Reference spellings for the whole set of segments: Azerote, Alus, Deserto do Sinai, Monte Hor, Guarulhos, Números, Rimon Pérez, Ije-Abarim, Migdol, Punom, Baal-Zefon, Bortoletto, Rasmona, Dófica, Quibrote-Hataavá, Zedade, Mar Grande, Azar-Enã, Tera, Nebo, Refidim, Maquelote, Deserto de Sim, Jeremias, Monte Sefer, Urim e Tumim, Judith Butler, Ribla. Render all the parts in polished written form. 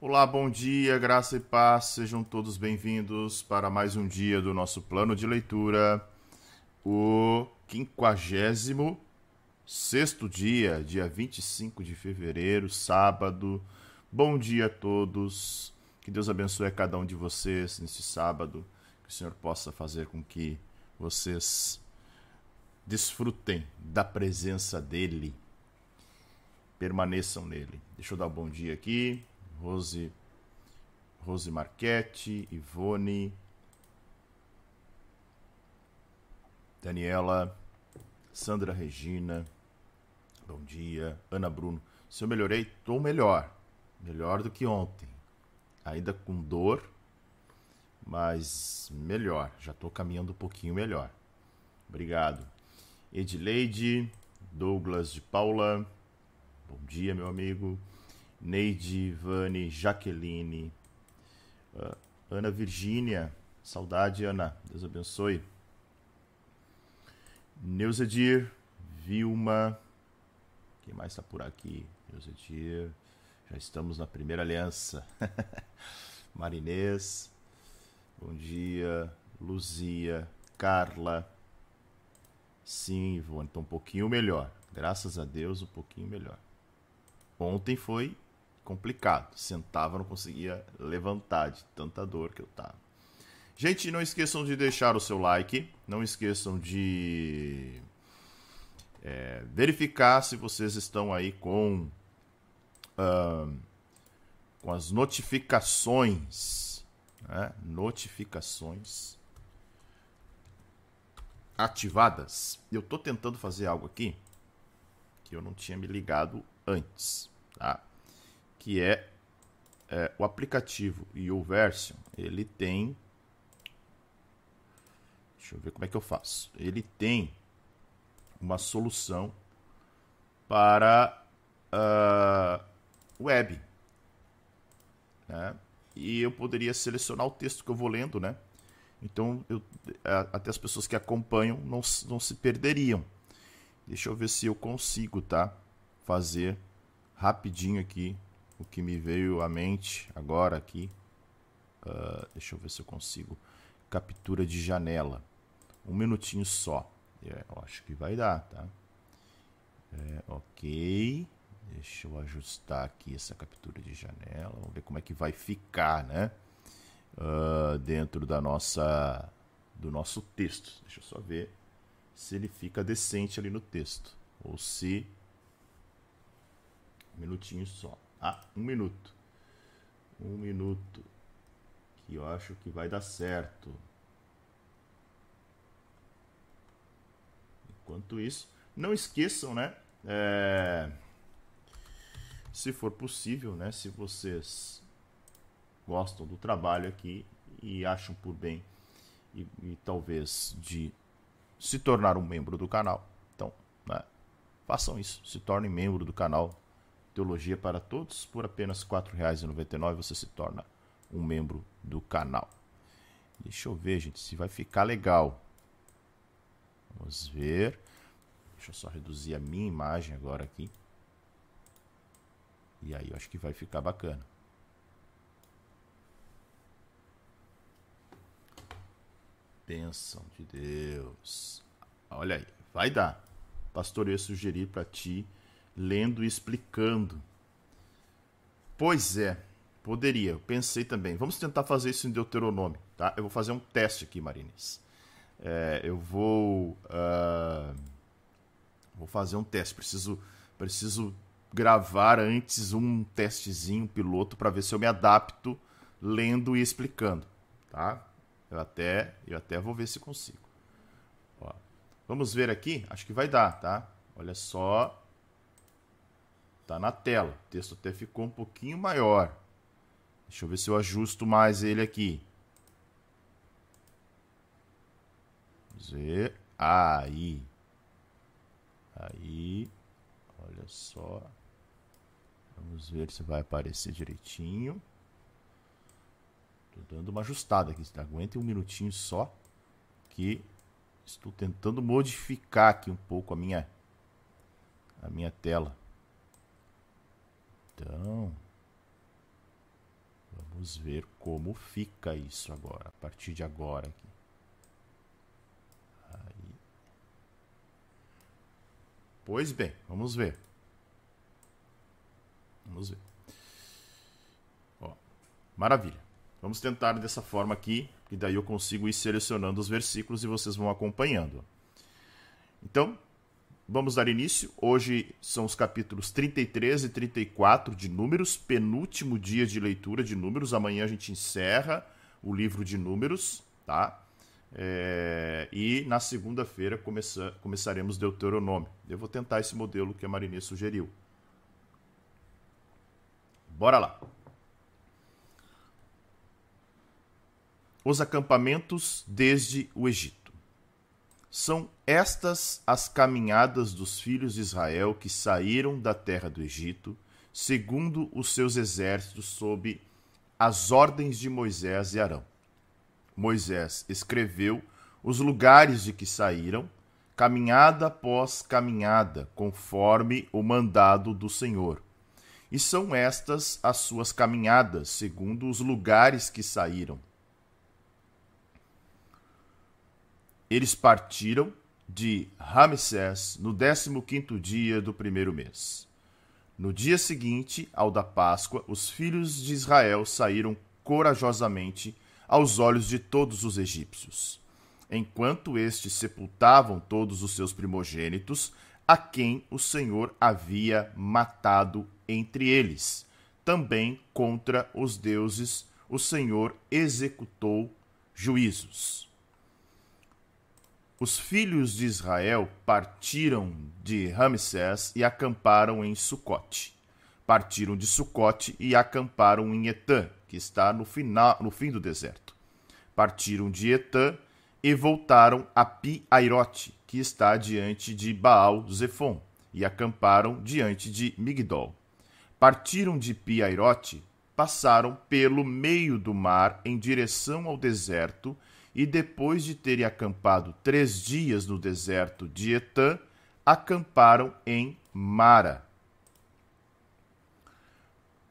Olá, bom dia, graça e paz, sejam todos bem-vindos para mais um dia do nosso plano de leitura, o 56º dia, dia 25 de fevereiro, sábado. Bom dia a todos, que Deus abençoe a cada um de vocês neste sábado, que o Senhor possa fazer com que vocês desfrutem da presença dEle, permaneçam nele. Deixa eu dar um bom dia aqui. Rose Marquete, Ivone, Daniela, Sandra Regina, bom dia, Ana Bruno. Se eu melhorei, estou melhor do que ontem, ainda com dor, mas melhor, já estou caminhando um pouquinho melhor. Obrigado. Edileide, Douglas de Paula, bom dia, meu amigo. Neide, Vani, Jaqueline, Ana Virgínia, saudade, Ana, Deus abençoe. Neuzedir, Vilma, quem mais está por aqui? Neuzedir, já estamos na primeira aliança. Marinês, bom dia. Luzia, Carla, sim, Ivone, estou um pouquinho melhor, graças a Deus, um pouquinho melhor. Ontem foi complicado, sentava, não conseguia levantar de tanta dor que eu tava. Gente, não esqueçam de deixar o seu like, não esqueçam de verificar se vocês estão aí com as notificações, né? Notificações ativadas. Eu tô tentando fazer algo aqui que eu não tinha me ligado antes, tá? Que é o aplicativo e o version, ele tem, deixa eu ver como é que eu faço, ele tem uma solução para web, né? E eu poderia selecionar o texto que eu vou lendo, né? Então até as pessoas que acompanham não se perderiam. Deixa eu ver se eu consigo, tá? Fazer rapidinho aqui o que me veio à mente agora aqui. Deixa eu ver se eu consigo. Captura de janela. Um minutinho só. Eu acho que vai dar, tá? Ok. Deixa eu ajustar aqui essa captura de janela. Vamos ver como é que vai ficar, né? Dentro da nossa, do nosso texto. Deixa eu só ver se ele fica decente ali no texto. Ou se... minutinho só. Ah, um minuto. Um minuto. Que eu acho que vai dar certo. Enquanto isso, não esqueçam, né? Se for possível, né? Se vocês gostam do trabalho aqui e acham por bem e talvez de se tornar um membro do canal. Então, né? Façam isso. Se tornem membro do canal. Teologia para Todos, por apenas R$ 4,99 você se torna um membro do canal. Deixa eu ver, gente, se vai ficar legal. Vamos ver. Deixa eu só reduzir a minha imagem agora aqui. E aí eu acho que vai ficar bacana. Bênção de Deus. Olha aí, vai dar. Pastor, eu ia sugerir para ti... lendo e explicando. Pois é, poderia, eu pensei também. Vamos tentar fazer isso em Deuteronômio, tá? Eu vou fazer um teste aqui, Marines. Eu vou... vou fazer um teste. Preciso gravar antes um testezinho, piloto, para ver se eu me adapto lendo e explicando, tá? Eu até vou ver se consigo. Ó, vamos ver aqui? Acho que vai dar, tá? Olha só... tá na tela. O texto até ficou um pouquinho maior. Deixa eu ver se eu ajusto mais ele aqui. Vamos ver. Aí. Aí. Olha só. Vamos ver se vai aparecer direitinho. Tô dando uma ajustada aqui. Aguentem um minutinho só, que estou tentando modificar aqui um pouco a minha tela. Então, vamos ver como fica isso agora, a partir de agora aqui. Aí. Pois bem, vamos ver. Vamos ver. Ó, maravilha. Vamos tentar dessa forma aqui, que daí eu consigo ir selecionando os versículos e vocês vão acompanhando. Então, vamos dar início. Hoje são os capítulos 33 e 34 de Números, penúltimo dia de leitura de Números. Amanhã a gente encerra o livro de Números, tá? E na segunda-feira começaremos Deuteronômio. Eu vou tentar esse modelo que a Marinê sugeriu. Bora lá. Os acampamentos desde o Egito. São estas as caminhadas dos filhos de Israel que saíram da terra do Egito, segundo os seus exércitos, sob as ordens de Moisés e Arão. Moisés escreveu os lugares de que saíram, caminhada após caminhada, conforme o mandado do Senhor. E são estas as suas caminhadas, segundo os lugares que saíram. Eles partiram de Ramsés no 15º dia do primeiro mês. No dia seguinte, ao da Páscoa, os filhos de Israel saíram corajosamente aos olhos de todos os egípcios, enquanto estes sepultavam todos os seus primogênitos, a quem o Senhor havia matado entre eles. Também contra os deuses o Senhor executou juízos. Os filhos de Israel partiram de Ramsés e acamparam em Sucote. Partiram de Sucote e acamparam em Etã, que está no fim do deserto. Partiram de Etã e voltaram a Pi-airote, que está diante de Baal-Zefon, e acamparam diante de Migdol. Partiram de Pi-airote, passaram pelo meio do mar em direção ao deserto, e depois de terem acampado 3 dias no deserto de Etã, acamparam em Mara.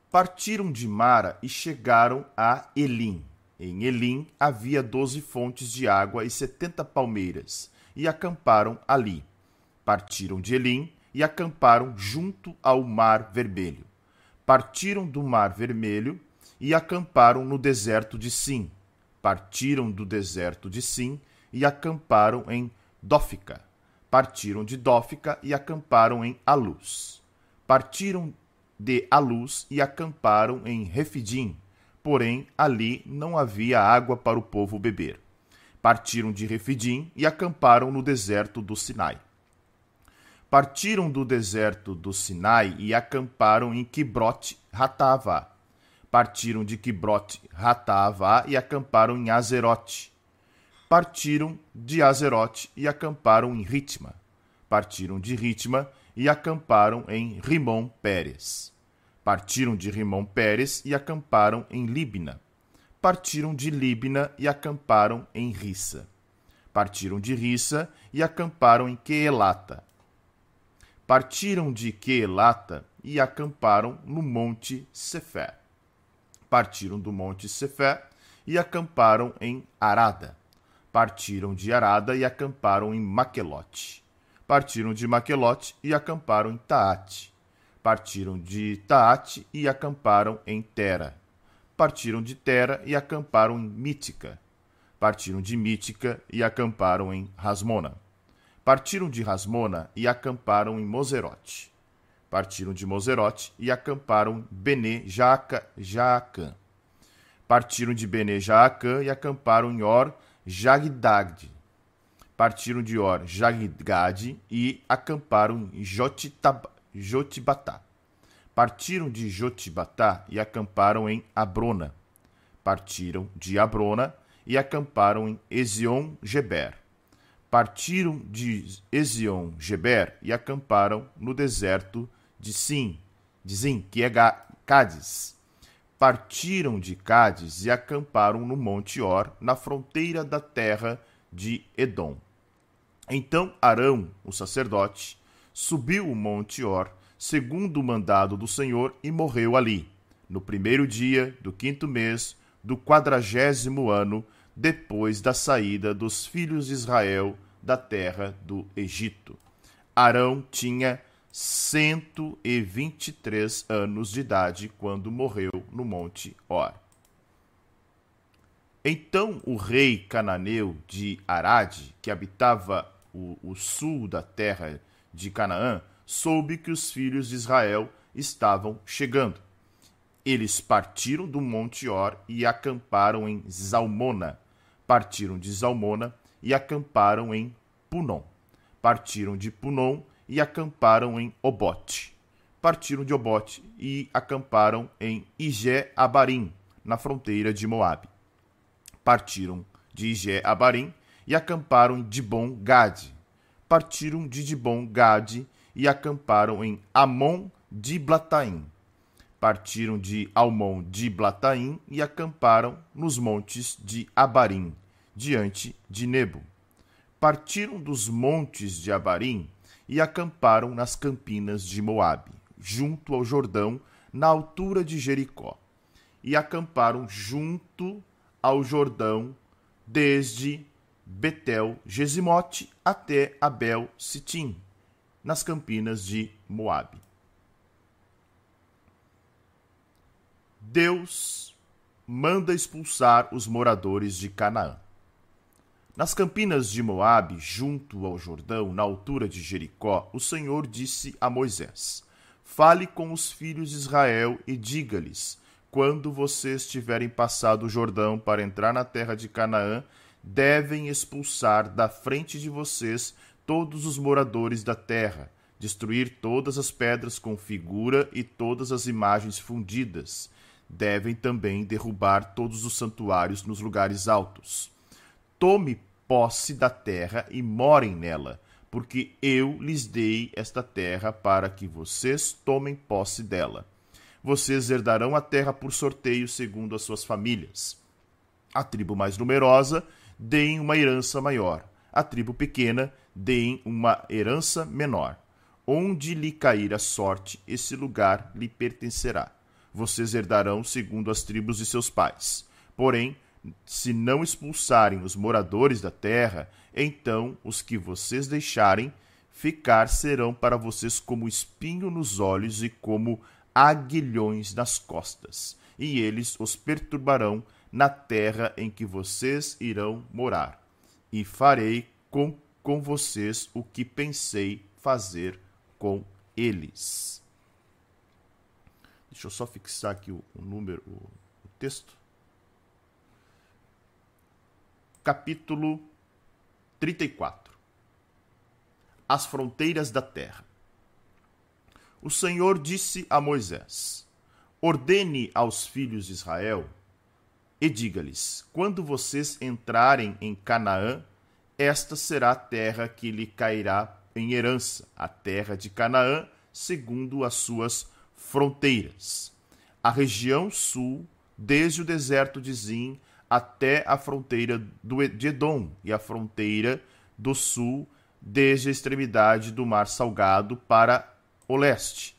Partiram de Mara e chegaram a Elim. Em Elim havia 12 fontes de água e 70 palmeiras, e acamparam ali. Partiram de Elim e acamparam junto ao Mar Vermelho. Partiram do Mar Vermelho e acamparam no deserto de Sim. Partiram do deserto de Sim e acamparam em Dófica. Partiram de Dófica e acamparam em Alus. Partiram de Alus e acamparam em Refidim, porém ali não havia água para o povo beber. Partiram de Refidim e acamparam no deserto do Sinai. Partiram do deserto do Sinai e acamparam em Quibrote-Hataavá. Partiram de Quibrote-Hataavá e acamparam em Azerote. Partiram de Azerote e acamparam em Ritma. Partiram de Ritma e acamparam em Rimon Pérez. Partiram de Rimon Pérez e acamparam em Libna. Partiram de Libna e acamparam em Rissa. Partiram de Rissa e acamparam em Quelata. Partiram de Quelata e acamparam no Monte Sefer. Partiram do Monte Sefer e acamparam em Arada. Partiram de Arada e acamparam em Maquelote. Partiram de Maquelote e acamparam em Taate. Partiram de Taate e acamparam em Tera. Partiram de Tera e acamparam em Mítica. Partiram de Mítica e acamparam em Rasmona. Partiram de Rasmona e acamparam em Moserote. Partiram de Moserote e acamparam Bene-Jaacã. Partiram de Bene-Jaacã e acamparam em Or-Jagdad. Partiram de Or-Jagdad e acamparam em Jotibatá. Partiram de Jotibatá e acamparam em Abrona. Partiram de Abrona e acamparam em Ezion-Geber. Partiram de Ezion-Geber e acamparam no deserto de Zin, que é Cádiz. partiram de Cádiz e acamparam no Monte Hor, na fronteira da terra de Edom. Então Arão, o sacerdote, subiu o Monte Hor, segundo o mandado do Senhor, e morreu ali, no primeiro dia do quinto mês do 40º ano, depois da saída dos filhos de Israel da terra do Egito. Arão tinha 123 anos de idade quando morreu no Monte Hor. Então o rei cananeu de Arade, que habitava o sul da terra de Canaã, soube que os filhos de Israel estavam chegando. Eles partiram do Monte Hor e acamparam em Zalmona. Partiram de Zalmona e acamparam em Punom. Partiram de Punom e acamparam em Obote. Partiram de Obote e acamparam em Ije-Abarim, na fronteira de Moabe. Partiram de Ije-Abarim e acamparam em Dibon-Gade. Partiram de Dibon-Gade e acamparam em Almom-Diblataim. Partiram de Almom-Diblataim e acamparam nos montes de Abarim, diante de Nebo. Partiram dos montes de Abarim e acamparam nas campinas de Moabe, junto ao Jordão, na altura de Jericó. E acamparam junto ao Jordão, desde Betel, Gesimote, até Abel, Sitim, nas campinas de Moabe. Deus manda expulsar os moradores de Canaã. Nas campinas de Moabe, junto ao Jordão, na altura de Jericó, o Senhor disse a Moisés: fale com os filhos de Israel e diga-lhes: quando vocês tiverem passado o Jordão para entrar na terra de Canaã, devem expulsar da frente de vocês todos os moradores da terra, destruir todas as pedras com figura e todas as imagens fundidas. Devem também derrubar todos os santuários nos lugares altos. Tome posse da terra e morem nela, porque eu lhes dei esta terra para que vocês tomem posse dela. Vocês herdarão a terra por sorteio segundo as suas famílias. A tribo mais numerosa, deem uma herança maior. A tribo pequena, deem uma herança menor. Onde lhe cair a sorte, esse lugar lhe pertencerá. Vocês herdarão segundo as tribos de seus pais. Porém, se não expulsarem os moradores da terra, então os que vocês deixarem ficar serão para vocês como espinho nos olhos e como aguilhões nas costas, e eles os perturbarão na terra em que vocês irão morar. E farei com vocês o que pensei fazer com eles. Deixa eu só fixar aqui o número, o texto. Capítulo 34. As fronteiras da terra. O Senhor disse a Moisés: ordene aos filhos de Israel e diga-lhes: quando vocês entrarem em Canaã, esta será a terra que lhe cairá em herança, a terra de Canaã, segundo as suas fronteiras. A região sul, desde o deserto de Zim até a fronteira de Edom, e a fronteira do sul, desde a extremidade do Mar Salgado para o leste.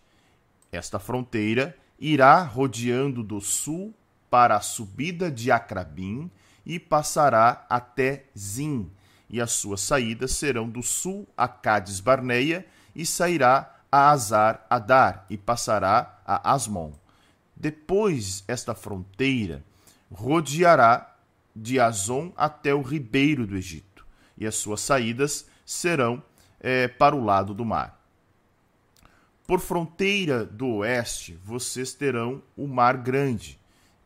Esta fronteira irá rodeando do sul para a subida de Acrabim e passará até Zim, e as suas saídas serão do sul a Cádiz Barneia e sairá a Azar Adar e passará a Asmon. Depois, esta fronteira rodeará de Azon até o ribeiro do Egito, e as suas saídas serão para o lado do mar. Por fronteira do oeste, vocês terão o Mar Grande.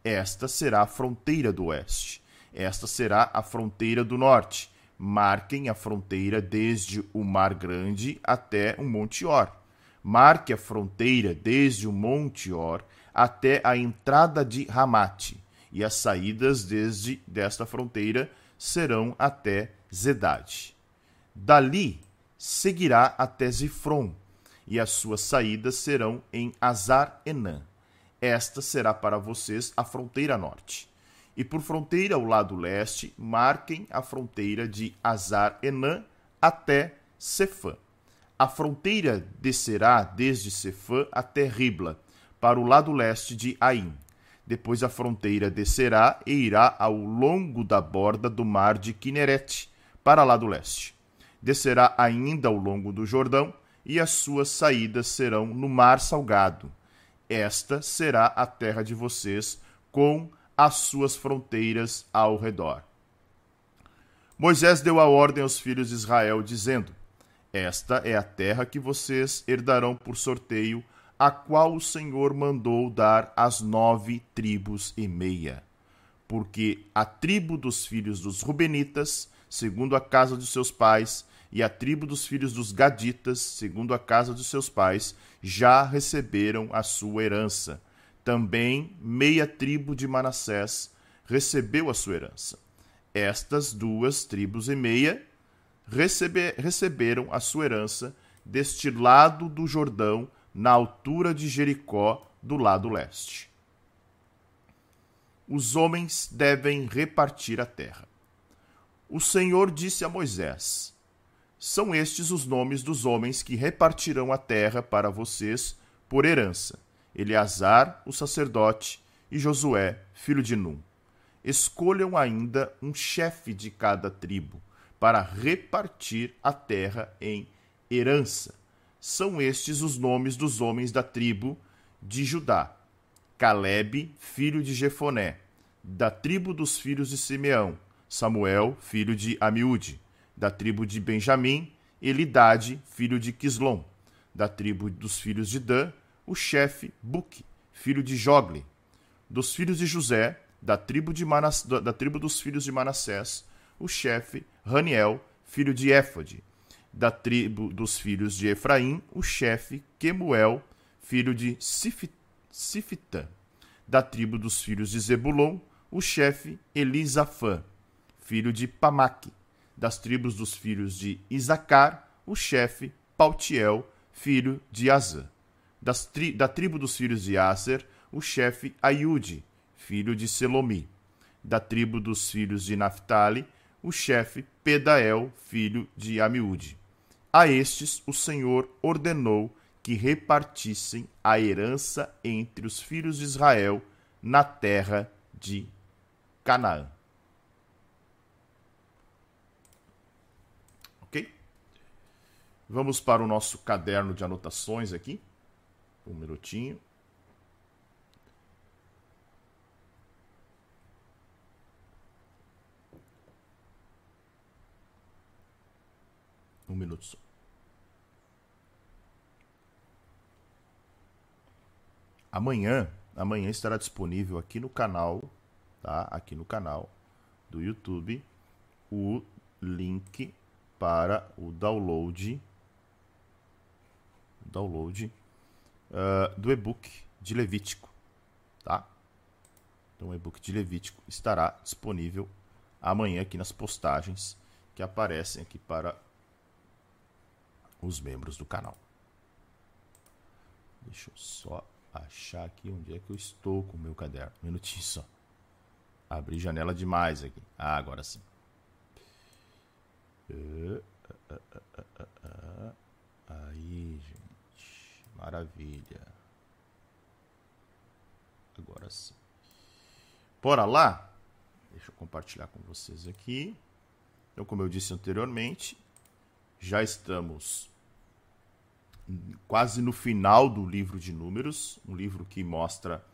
Esta será a fronteira do oeste. Esta será a fronteira do norte. Marquem a fronteira desde o Mar Grande até o Monte Hor. Marque a fronteira desde o Monte Hor até a entrada de Ramate. E as saídas desde desta fronteira serão até Zedade. Dali seguirá até Zifron, e as suas saídas serão em Azar-Enã. Esta será para vocês a fronteira norte. E por fronteira ao lado leste, marquem a fronteira de Hazar-Enã até Cefã. A fronteira descerá desde Cefã até Ribla, para o lado leste de Ain. Depois a fronteira descerá e irá ao longo da borda do mar de Kinerete, para lá do leste. Descerá ainda ao longo do Jordão, e as suas saídas serão no mar salgado. Esta será a terra de vocês, com as suas fronteiras ao redor. Moisés deu a ordem aos filhos de Israel, dizendo: Esta é a terra que vocês herdarão por sorteio, a qual o Senhor mandou dar às 9 tribos e meia. Porque a tribo dos filhos dos Rubenitas, segundo a casa dos seus pais, e a tribo dos filhos dos Gaditas, segundo a casa dos seus pais, já receberam a sua herança. Também 1/2 tribo de Manassés recebeu a sua herança. Estas 2 tribos e meia receberam a sua herança deste lado do Jordão, na altura de Jericó, do lado leste. Os homens devem repartir a terra. O Senhor disse a Moisés: São estes os nomes dos homens que repartirão a terra para vocês por herança: Eleazar, o sacerdote, e Josué, filho de Num. Escolham ainda um chefe de cada tribo para repartir a terra em herança. São estes os nomes dos homens da tribo de Judá: Calebe, filho de Jefoné, da tribo dos filhos de Simeão; Samuel, filho de Amiúde, da tribo de Benjamim; Elidade, filho de Quislom, da tribo dos filhos de Dan; o chefe Buque, filho de Jogle, dos filhos de José, da tribo dos filhos de Manassés; o chefe Raniel, filho de Éfode, da tribo dos filhos de Efraim; o chefe Quemuel, filho de Sifitã, da tribo dos filhos de Zebulon; o chefe Elisafã, filho de Pamaque, das tribos dos filhos de Isacar; o chefe Paltiel, filho de Azã, da tribo dos filhos de Aser; o chefe Aiude, filho de Selomi, da tribo dos filhos de Naphtali; o chefe Pedael, filho de Amiúde. A estes o Senhor ordenou que repartissem a herança entre os filhos de Israel na terra de Canaã. Ok? Vamos para o nosso caderno de anotações aqui. Um minutinho. Um minuto só. Amanhã estará disponível aqui no canal, tá? Aqui no canal do YouTube, o link para o download do e-book de Levítico, tá? Então o e-book de Levítico estará disponível amanhã aqui nas postagens que aparecem aqui para os membros do canal. Deixa eu só achar aqui onde é que eu estou com o meu caderno. Um minutinho só. Abri janela demais aqui. Ah, agora sim. Aí, gente. Maravilha. Agora sim. Bora lá? Deixa eu compartilhar com vocês aqui. Então, como eu disse anteriormente, já estamos quase no final do livro de Números, um livro que mostra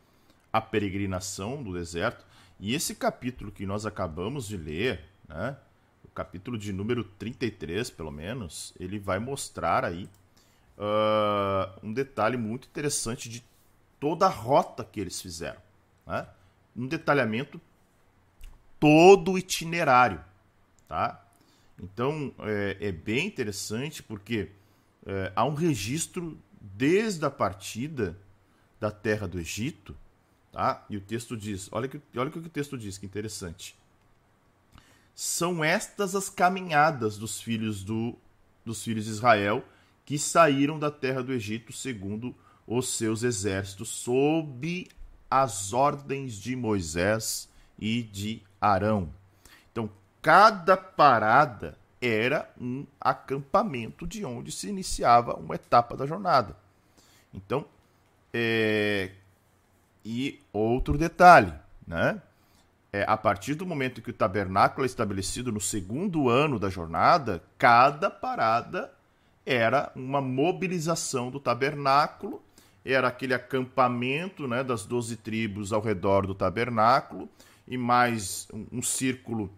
a peregrinação do deserto. E esse capítulo que nós acabamos de ler, né, o capítulo de número 33, pelo menos, ele vai mostrar aí um detalhe muito interessante de toda a rota que eles fizeram, né? Um detalhamento todo o itinerário, tá? Então, é bem interessante porque há um registro desde a partida da terra do Egito, tá? E o texto diz, olha que o texto diz, que interessante. São estas as caminhadas dos filhos de Israel que saíram da terra do Egito segundo os seus exércitos, sob as ordens de Moisés e de Arão. Então, cada parada era um acampamento de onde se iniciava uma etapa da jornada. Então, e outro detalhe, né? A partir do momento que o tabernáculo é estabelecido no segundo ano da jornada, cada parada era uma mobilização do tabernáculo, era aquele acampamento, né, das 12 tribos ao redor do tabernáculo, e mais um círculo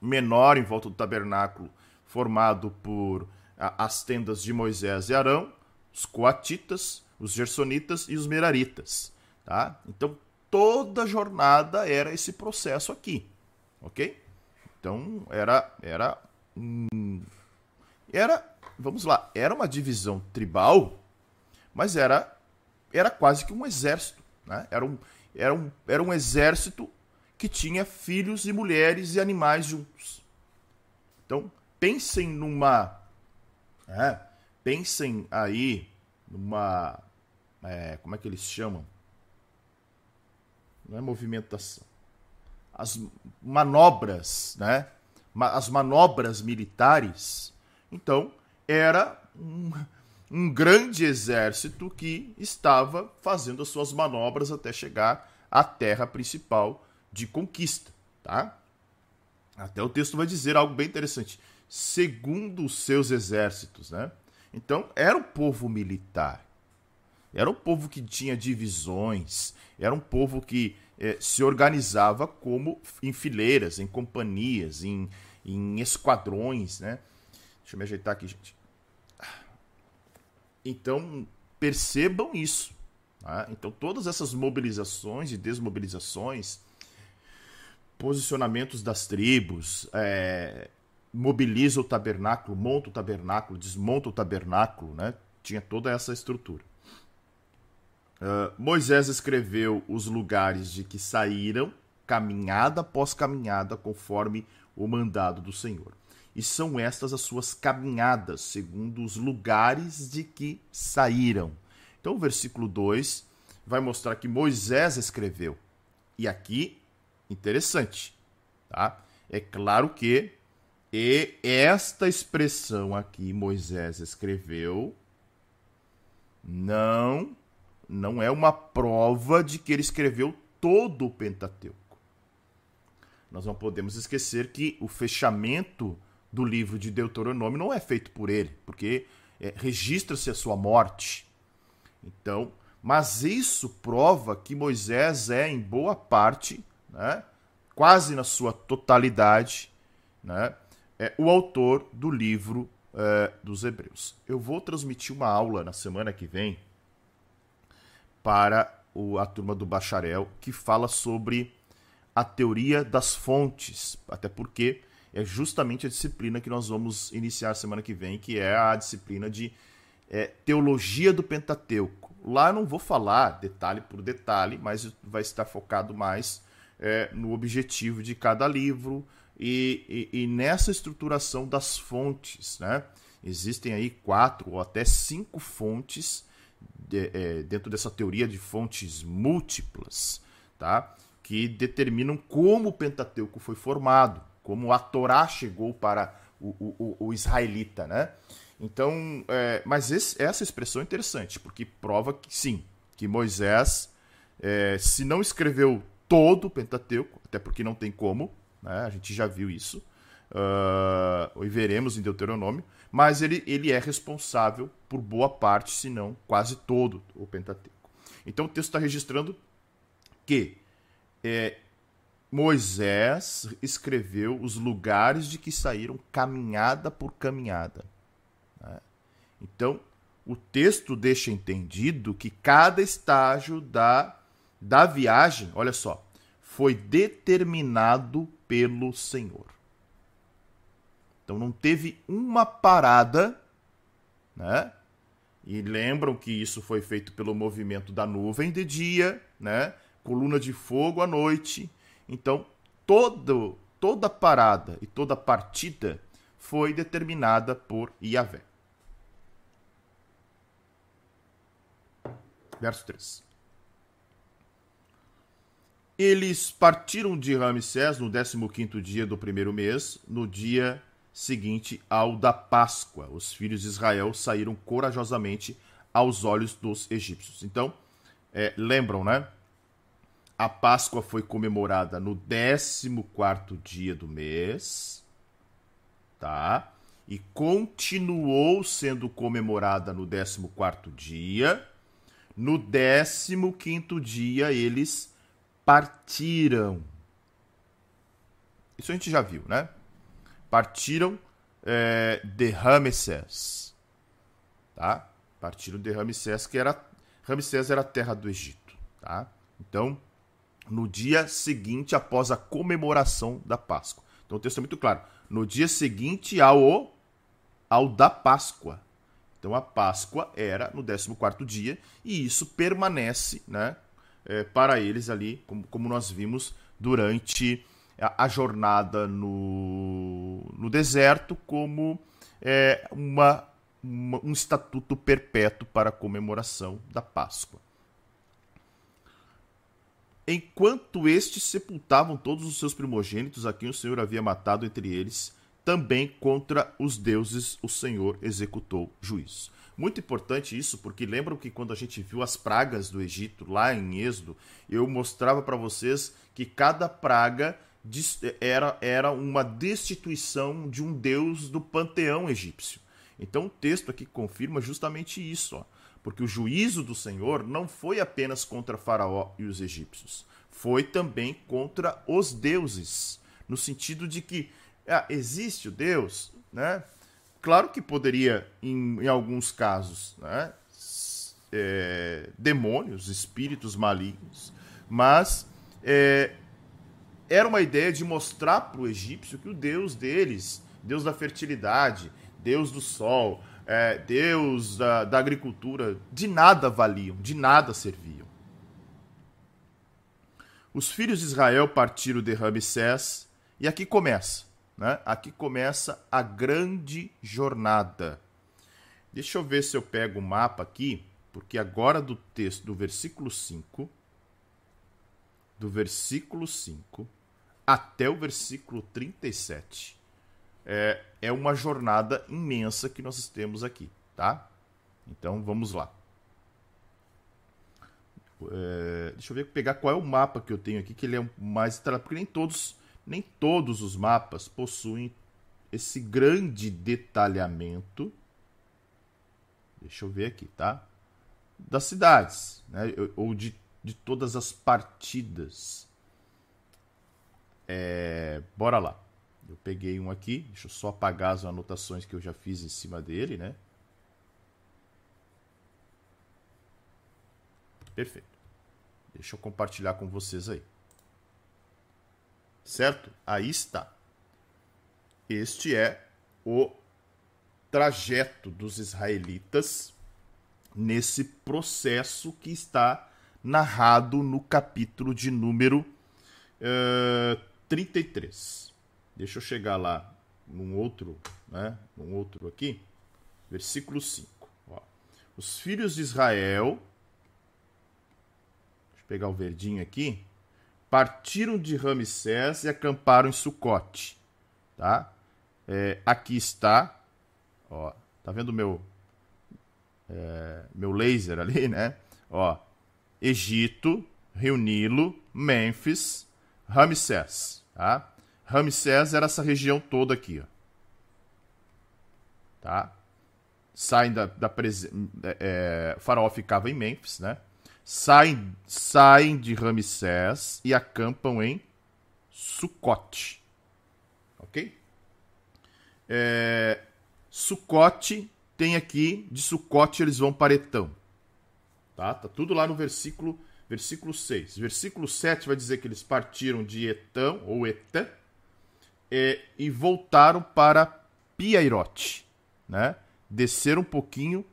menor em volta do tabernáculo, formado por as tendas de Moisés e Arão, os coatitas, os gersonitas e os meraritas. Tá? Então, toda jornada era esse processo aqui, ok? Então, era uma divisão tribal, mas era quase que um exército, né? Era um exército que tinha filhos e mulheres e animais juntos. Então, pensem aí numa como é que eles chamam? Não é movimentação. As manobras, né? As manobras militares. Então, era um grande exército que estava fazendo as suas manobras até chegar à terra principal de conquista, tá? Até o texto vai dizer algo bem interessante. Segundo os seus exércitos, né? Então, era um povo militar. Era um povo que tinha divisões. Era um povo que se organizava como em fileiras, em companhias, em esquadrões, né? Deixa eu me ajeitar aqui, gente. Então, percebam isso. Tá? Então, todas essas mobilizações e desmobilizações, posicionamentos das tribos, mobiliza o tabernáculo, monta o tabernáculo, desmonta o tabernáculo, né? Tinha toda essa estrutura. Moisés escreveu os lugares de que saíram, caminhada após caminhada, conforme o mandado do Senhor. E são estas as suas caminhadas, segundo os lugares de que saíram. Então, o versículo 2 vai mostrar que Moisés escreveu. E aqui, interessante, tá? É claro que esta expressão aqui, Moisés escreveu, não é uma prova de que ele escreveu todo o Pentateuco. Nós não podemos esquecer que o fechamento do livro de Deuteronômio não é feito por ele, porque registra-se a sua morte. Então, mas isso prova que Moisés é, em boa parte, né, quase na sua totalidade, né, o autor do livro dos Hebreus. Eu vou transmitir uma aula na semana que vem para a turma do bacharel, que fala sobre a teoria das fontes, até porque é justamente a disciplina que nós vamos iniciar semana que vem, que é a disciplina de Teologia do Pentateuco. Lá eu não vou falar detalhe por detalhe, mas vai estar focado mais no objetivo de cada livro e nessa estruturação das fontes, né? Existem aí 4 ou até 5 fontes dentro dessa teoria de fontes múltiplas, tá? Que determinam como o Pentateuco foi formado, como a Torá chegou para o israelita, né? Então, mas essa expressão é interessante, porque prova que sim, que Moisés, se não escreveu todo o Pentateuco, até porque não tem como, né? A gente já viu isso, e veremos em Deuteronômio, mas ele é responsável por boa parte, se não quase todo o Pentateuco. Então o texto está registrando que Moisés escreveu os lugares de que saíram caminhada por caminhada. Né? Então, o texto deixa entendido que cada estágio da viagem, olha só, foi determinado pelo Senhor. Então, não teve uma parada, né? E lembram que isso foi feito pelo movimento da nuvem de dia, né? Coluna de fogo à noite. Então, toda parada e toda partida foi determinada por Yahvé. Verso 3. Eles partiram de Ramsés no 15º dia do primeiro mês, no dia seguinte ao da Páscoa. Os filhos de Israel saíram corajosamente aos olhos dos egípcios. Então, lembram, né? A Páscoa foi comemorada no 14º dia do mês, tá? E continuou sendo comemorada no 14º dia. No 15º dia, eles partiram. Isso a gente já viu, né? Partiram de Ramsés, tá? Partiram de Ramsés, que era... Ramsés era a terra do Egito, tá? Então, no dia seguinte, após a comemoração da Páscoa. Então, o texto é muito claro. No dia seguinte ao da Páscoa. Então, a Páscoa era no 14º dia e isso permanece, né, para eles ali, como nós vimos, durante a jornada no deserto, como um estatuto perpétuo para a comemoração da Páscoa. Enquanto estes sepultavam todos os seus primogênitos, a quem o Senhor havia matado entre eles, também contra os deuses o Senhor executou juízo. Muito importante isso, porque lembram que quando a gente viu as pragas do Egito, lá em Êxodo, eu mostrava para vocês que cada praga era uma destituição de um deus do panteão egípcio. Então o texto aqui confirma justamente isso, ó. Porque o juízo do Senhor não foi apenas contra Faraó e os egípcios, foi também contra os deuses, no sentido de que existe o Deus, né? Claro que poderia, em alguns casos, né? Demônios, espíritos malignos, mas era uma ideia de mostrar para o egípcio que o Deus deles, Deus da fertilidade, Deus do sol, Deus da agricultura, de nada valiam, de nada serviam. Os filhos de Israel partiram de Ramsés, e aqui começa, né? Aqui começa a grande jornada. Deixa eu ver se eu pego o mapa aqui, porque agora do texto, do versículo 5 até o versículo 37, é uma jornada imensa que nós temos aqui, tá? Então, vamos lá. Deixa eu pegar qual é o mapa que eu tenho aqui, que ele é mais detalhado, porque nem todos os mapas possuem esse grande detalhamento. Deixa eu ver aqui, tá? Das cidades, né? Ou de todas as partidas. Bora lá. Eu peguei um aqui, deixa eu só apagar as anotações que eu já fiz em cima dele, né? Perfeito. Deixa eu compartilhar com vocês aí. Certo? Aí está. Este é o trajeto dos israelitas nesse processo que está narrado no capítulo de número 33. Deixa eu chegar lá num outro aqui. Versículo 5. Ó. Os filhos de Israel, deixa eu pegar o verdinho aqui, partiram de Ramsés e acamparam em Sucote. Tá? Aqui está. Ó, tá vendo meu laser ali, né? Ó, Egito, Rio Nilo, Mênfis, Ramsés. Tá? Ramsés era essa região toda aqui, ó. Tá? Saem o faraó ficava em Mênfis, né? Saem de Ramsés e acampam em Sucote. Ok? Sucote tem aqui, de Sucote eles vão para Etã. Tá? Tá tudo lá no versículo 6. Versículo 7 vai dizer que eles partiram de Etã, ou Etã, e voltaram para Pi-airote, né? Desceram um pouquinho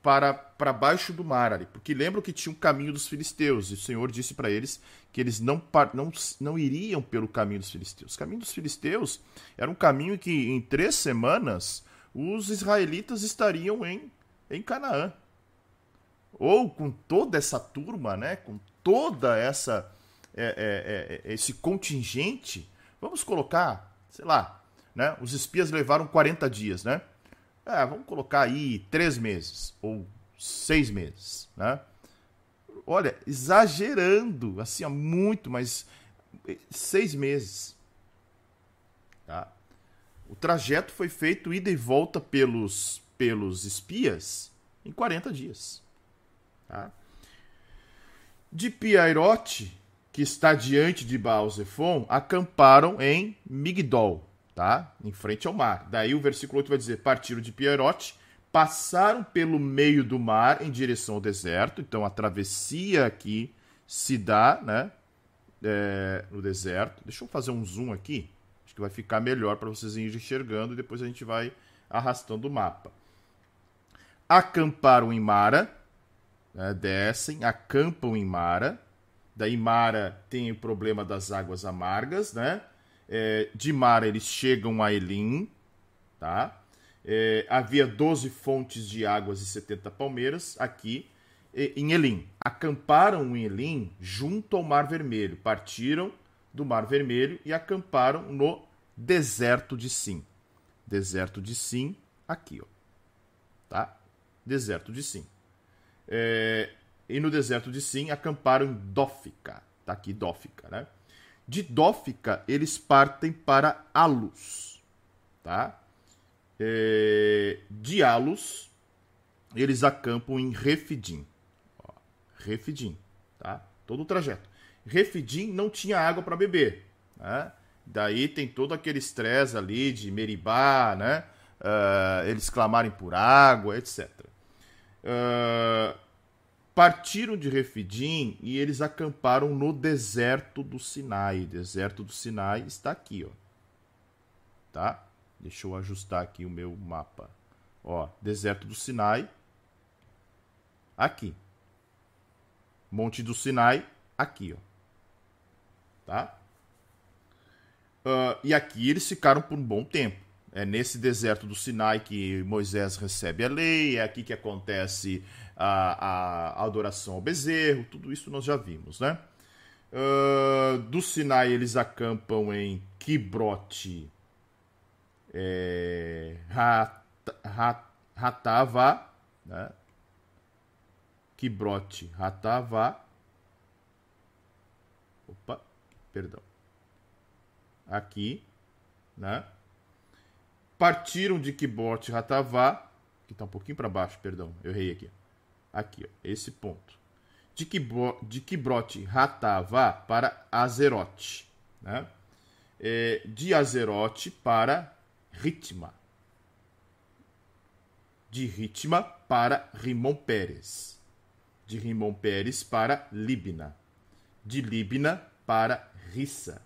para baixo do mar ali, porque lembram que tinha um caminho dos filisteus, e o Senhor disse para eles que eles não iriam pelo caminho dos filisteus. O caminho dos filisteus era um caminho que em 3 semanas os israelitas estariam em Canaã. Ou com toda essa turma, né? Com toda essa esse contingente, vamos colocar, sei lá, né? Os espias levaram 40 dias, né? Vamos colocar aí 3 meses ou 6 meses, né? Olha, exagerando, assim, ó, muito, mas 6 meses. Tá? O trajeto foi feito ida e volta pelos espias em 40 dias. Tá? De Pi-airote, que está diante de Baal-Zefon, acamparam em Migdol, tá? Em frente ao mar. Daí o versículo 8 vai dizer, partiram de Pi-airote, passaram pelo meio do mar em direção ao deserto. Então a travessia aqui se dá, né? No deserto. Deixa eu fazer um zoom aqui, acho que vai ficar melhor para vocês irem enxergando e depois a gente vai arrastando o mapa. Acamparam em Mara, né? Descem, acampam em Mara. Daí Mara tem o problema das águas amargas, né? De Mara eles chegam a Elim, tá? Havia 12 fontes de águas e 70 palmeiras aqui em Elim. Acamparam em Elim junto ao Mar Vermelho, partiram do Mar Vermelho e acamparam no Deserto de Sim. Deserto de Sim, aqui, ó. Tá? Deserto de Sim. E no Deserto de Sim acamparam em Dófica. Tá aqui Dófica, né? De Dófica eles partem para Alus, tá? De Alus eles acampam em Refidim. Ó, Refidim, tá? Todo o trajeto. Refidim não tinha água para beber, né? Daí tem todo aquele estresse ali de Meribá, né? Eles clamarem por água, etc. Partiram de Refidim e eles acamparam no Deserto do Sinai. Deserto do Sinai está aqui, ó. Tá? Deixa eu ajustar aqui o meu mapa. Ó, Deserto do Sinai, aqui. Monte do Sinai, aqui, ó. Tá? E aqui eles ficaram por um bom tempo. É nesse deserto do Sinai que Moisés recebe a lei, é aqui que acontece a adoração ao bezerro, tudo isso nós já vimos, né? Do Sinai eles acampam em Quibrote-Hataavá, né? Quibrote-Hataavá. Opa, perdão. Aqui, né? Partiram de Quibrote-Hataavá, que está um pouquinho para baixo, perdão, eu errei aqui. Aqui, ó, esse ponto. De Quibrote-Hataavá para Azerote, né? De Azerote para Ritma. De Ritma para Rimon Pérez. De Rimon Pérez para Libna. De Libna para Rissa.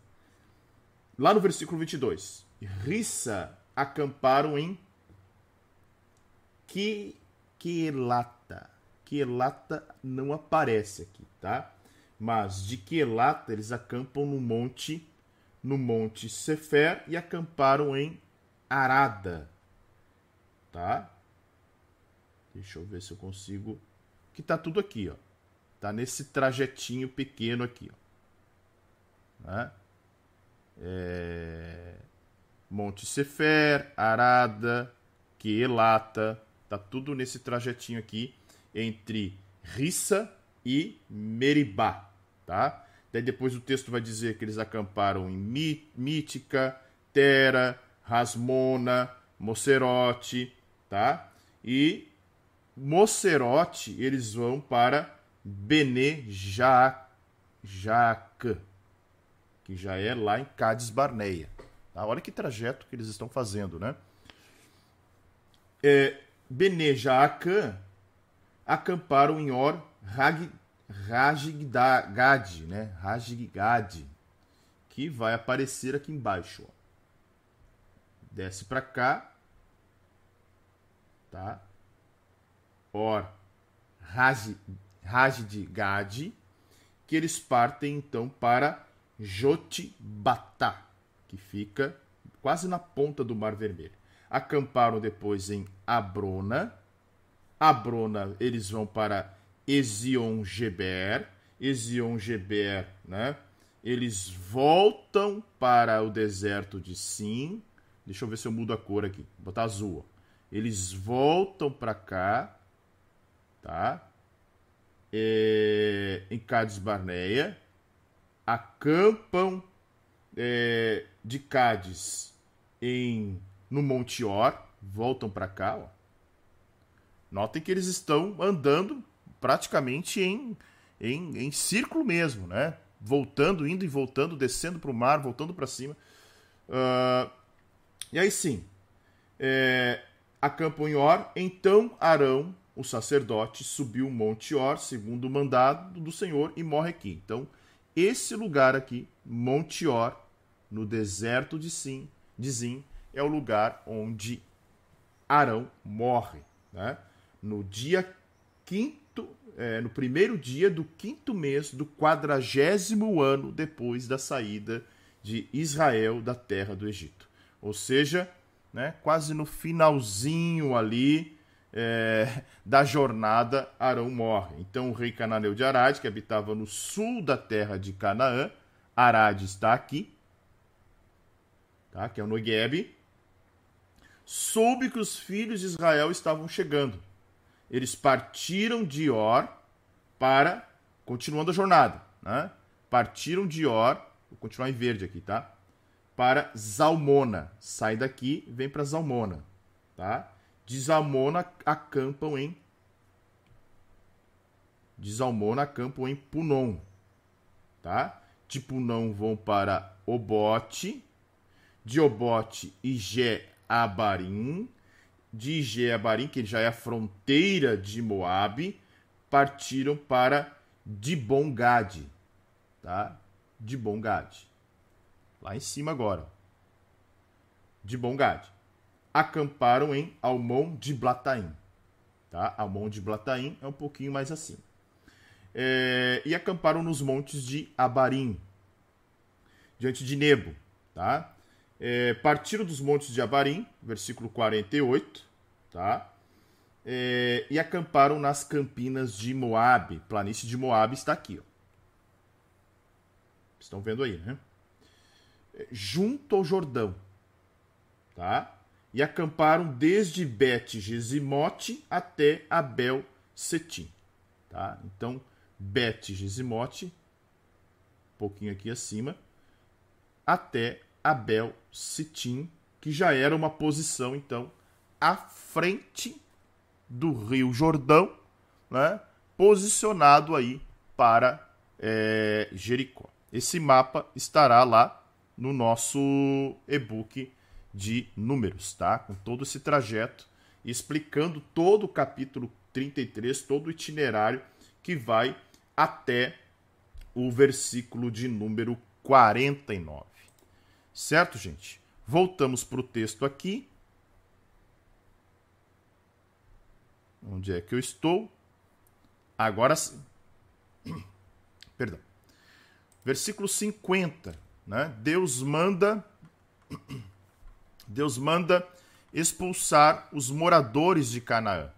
Lá no versículo 22, Rissa acamparam em Quelata. Quelata não aparece aqui, tá? Mas de Quelata eles acampam no Monte Sefer e acamparam em Arada, tá? Deixa eu ver se eu consigo. Que tá tudo aqui, ó. Tá nesse trajetinho pequeno aqui, ó. Né? Monte Sefer, Arada, Quelata, tá tudo nesse trajetinho aqui entre Rissa e Meribá, tá? Daí depois o texto vai dizer que eles acamparam em Mítica, Tera, Rasmona, Moserote, tá? E Moserote eles vão para Bene-Jaac, que já é lá em Cádiz Barneia. Tá? Olha que trajeto que eles estão fazendo, né? Bene-Jaac acamparam em Or Rajigad, né? Rajigad, que vai aparecer aqui embaixo. Ó. Desce para cá, tá? Or Rajigad, que eles partem então para Jotbatá, que fica quase na ponta do Mar Vermelho. Acamparam depois em Abrona. Abrona, eles vão para Ezion-Geber, né? eles voltam para o deserto de Sim. Deixa eu ver se eu mudo a cor aqui. Vou botar azul. Ó. Eles voltam para cá, tá? Em Cades Barneia, acampam de Cádiz no Monte Hor, voltam para cá. Ó. Notem que eles estão andando praticamente em círculo mesmo, né? Voltando, indo e voltando, descendo para o mar, voltando para cima. E aí sim, acampam em Hor. Então Arão, o sacerdote, subiu o Monte Hor, segundo o mandado do Senhor, e morre aqui. Então, esse lugar aqui, Monte Hor, no deserto de Zim, é o lugar onde Arão morre, né? No dia quinto, no primeiro dia do quinto mês do 40º ano depois da saída de Israel da terra do Egito. Ou seja, né, quase no finalzinho ali da jornada, Arão morre. Então o rei cananeu de Arade, que habitava no sul da terra de Canaã, Arade está aqui, tá? Que é o Negueb, soube que os filhos de Israel estavam chegando. Eles partiram de Hor para... Continuando a jornada, né? Partiram de Hor... Vou continuar em verde aqui, tá? Para Zalmona. Sai daqui, vem para Zalmona, tá? De Zalmona acampam em Punom, tá? De Punom vão para Obote. De Obote, Ije-Abarim. De Ije-Abarim, que já é a fronteira de Moabe, partiram para Dibongade, tá? Dibongade. Lá em cima agora. Dibongade. Acamparam em Almom-Diblataim, tá? Almom-Diblataim é um pouquinho mais acima. E acamparam nos montes de Abarim, diante de Nebo, tá? Partiram dos montes de Abarim, versículo 48, tá? E acamparam nas campinas de Moabe. Planície de Moabe está aqui, ó. Estão vendo aí, né? Junto ao Jordão, tá? E acamparam desde Bet-Gesimote até Abel-Setim, tá? Então, Bet-Gesimote, um pouquinho aqui acima, até Abel-Setim, que já era uma posição, então, à frente do Rio Jordão, né? Posicionado aí para Jericó. Esse mapa estará lá no nosso e-book de Números, tá? Com todo esse trajeto, explicando todo o capítulo 33, todo o itinerário que vai até o versículo de número 49. Certo, gente? Voltamos para o texto aqui. Onde é que eu estou? Agora sim. Perdão. Versículo 50, né? Deus manda expulsar os moradores de Canaã.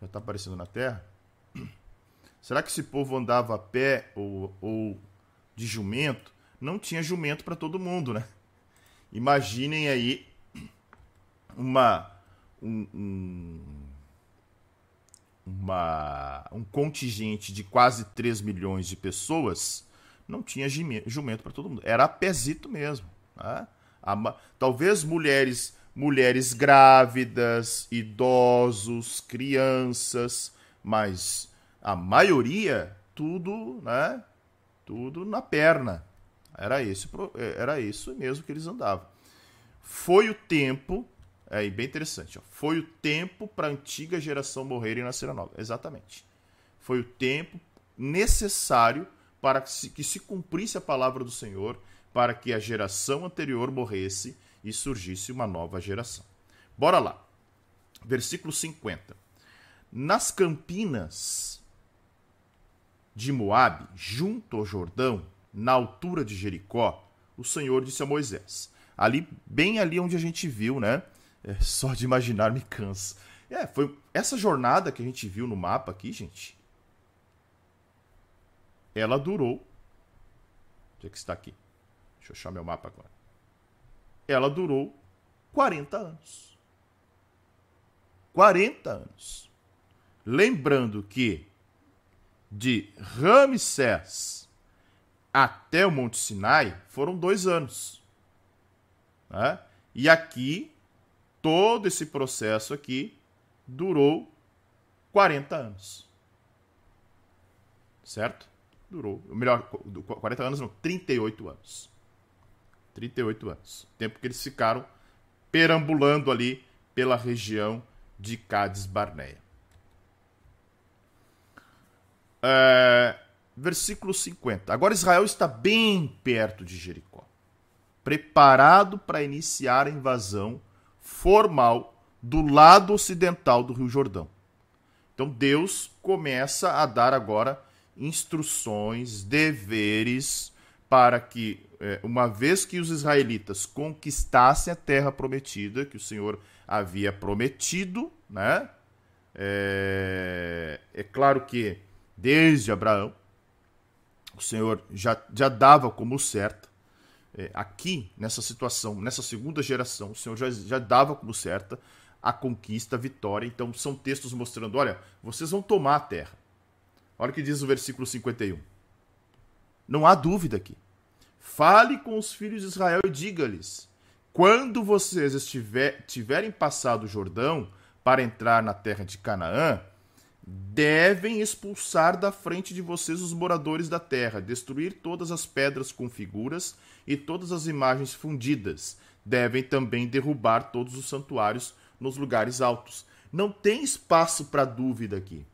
Já está aparecendo na terra? Será que esse povo andava a pé ou de jumento? Não tinha jumento para todo mundo, né? Imaginem aí um contingente de quase 3 milhões de pessoas, não tinha jumento para todo mundo. Era a pézito mesmo, tá? Talvez mulheres grávidas, idosos, crianças, mas a maioria, tudo, né? Tudo na perna. Era isso mesmo que eles andavam. Foi o tempo, aí bem interessante, ó, foi o tempo para a antiga geração morrer e nascer a nova. Exatamente. Foi o tempo necessário para que se cumprisse a palavra do Senhor, para que a geração anterior morresse e surgisse uma nova geração. Bora lá. Versículo 50. Nas campinas de Moabe, junto ao Jordão, na altura de Jericó, o Senhor disse a Moisés. Ali, bem ali onde a gente viu, né? Só de imaginar me cansa. Foi essa jornada que a gente viu no mapa aqui, gente. Ela durou. Onde é que está aqui? Deixa eu achar meu mapa agora. Ela durou 40 anos. 40 anos. Lembrando que de Ramsés até o Monte Sinai foram 2 anos. Né? E aqui, todo esse processo aqui durou 40 anos. Certo? Durou, melhor, 40 anos não, 38 anos. 38 anos. Tempo que eles ficaram perambulando ali pela região de Cádiz Barneia. Versículo 50. Agora Israel está bem perto de Jericó, preparado para iniciar a invasão formal do lado ocidental do Rio Jordão. Então Deus começa a dar agora instruções, deveres, para que, uma vez que os israelitas conquistassem a terra prometida, que o Senhor havia prometido, né? É claro que desde Abraão, o Senhor já dava como certa, aqui nessa situação, nessa segunda geração, o Senhor já dava como certa a conquista, a vitória. Então são textos mostrando, olha, vocês vão tomar a terra. Olha o que diz o versículo 51. Não há dúvida aqui. Fale com os filhos de Israel e diga-lhes, quando vocês tiverem passado o Jordão para entrar na terra de Canaã, devem expulsar da frente de vocês os moradores da terra, destruir todas as pedras com figuras e todas as imagens fundidas. Devem também derrubar todos os santuários nos lugares altos. Não tem espaço para dúvida aqui.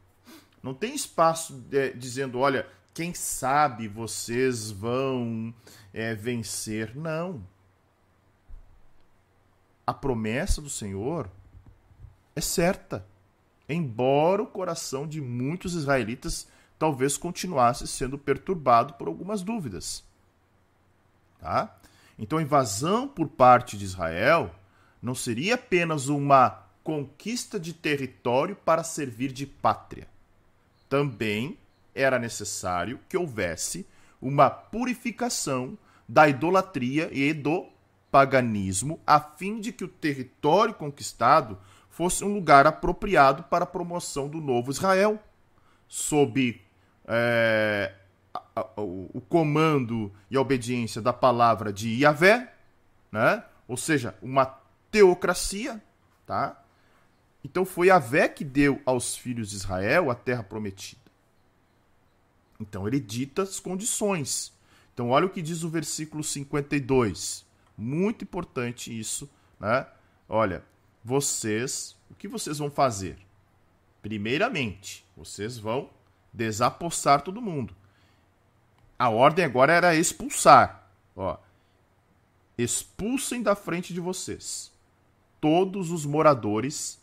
Não tem espaço dizendo, olha, quem sabe vocês vão vencer. Não. A promessa do Senhor é certa. Embora o coração de muitos israelitas talvez continuasse sendo perturbado por algumas dúvidas. Tá? Então a invasão por parte de Israel não seria apenas uma conquista de território para servir de pátria. Também era necessário que houvesse uma purificação da idolatria e do paganismo, a fim de que o território conquistado fosse um lugar apropriado para a promoção do novo Israel, sob o comando e a obediência da palavra de Iavé, né? Ou seja, uma teocracia, tá? Então foi Iavé que deu aos filhos de Israel a terra prometida. Então ele dita as condições. Então olha o que diz o versículo 52. Muito importante isso, né? Olha, o que vocês vão fazer? Primeiramente, vocês vão desapossar todo mundo. A ordem agora era expulsar. Ó, expulsem da frente de vocês todos os moradores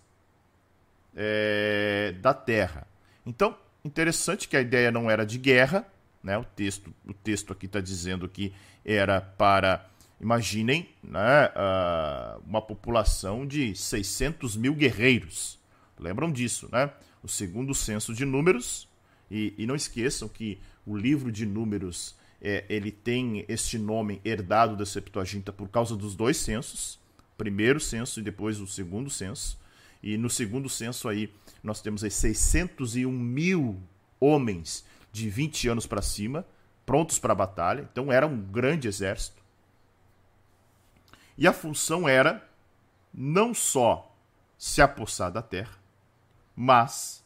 da terra. Então, interessante que a ideia não era de guerra, né? O texto aqui está dizendo que era para, imaginem, né, uma população de 600 mil guerreiros. Lembram disso, né? O segundo censo de Números. E não esqueçam que o livro de Números ele tem este nome herdado da Septuaginta por causa dos 2 censos. Primeiro censo e depois o segundo censo. E no segundo censo aí, nós temos aí 601 mil homens de 20 anos para cima, prontos para a batalha. Então era um grande exército. E a função era não só se apossar da terra, mas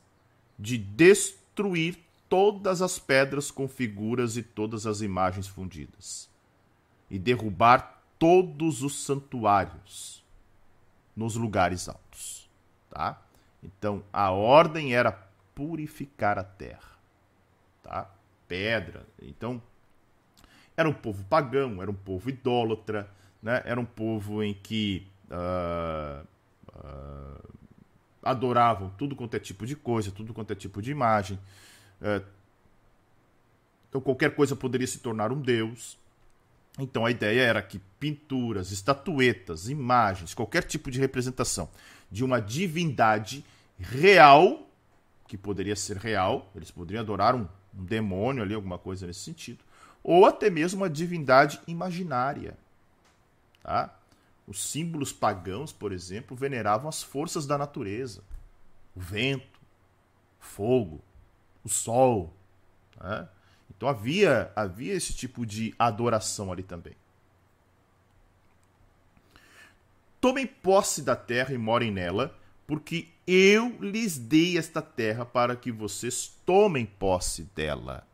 de destruir todas as pedras com figuras e todas as imagens fundidas. E derrubar todos os santuários nos lugares altos. Tá? Então, a ordem era purificar a terra. Tá? Pedra. Então, era um povo pagão, era um povo idólatra, né? Era um povo em que adoravam tudo quanto é tipo de coisa, tudo quanto é tipo de imagem. Então qualquer coisa poderia se tornar um deus. Então a ideia era que pinturas, estatuetas, imagens, qualquer tipo de representação de uma divindade real, que poderia ser real, eles poderiam adorar um demônio ali, alguma coisa nesse sentido, ou até mesmo uma divindade imaginária. Tá? Os símbolos pagãos, por exemplo, veneravam as forças da natureza, o vento, o fogo, o sol. Tá? Então havia esse tipo de adoração ali também. Tomem posse da terra e morem nela, porque eu lhes dei esta terra para que vocês tomem posse dela.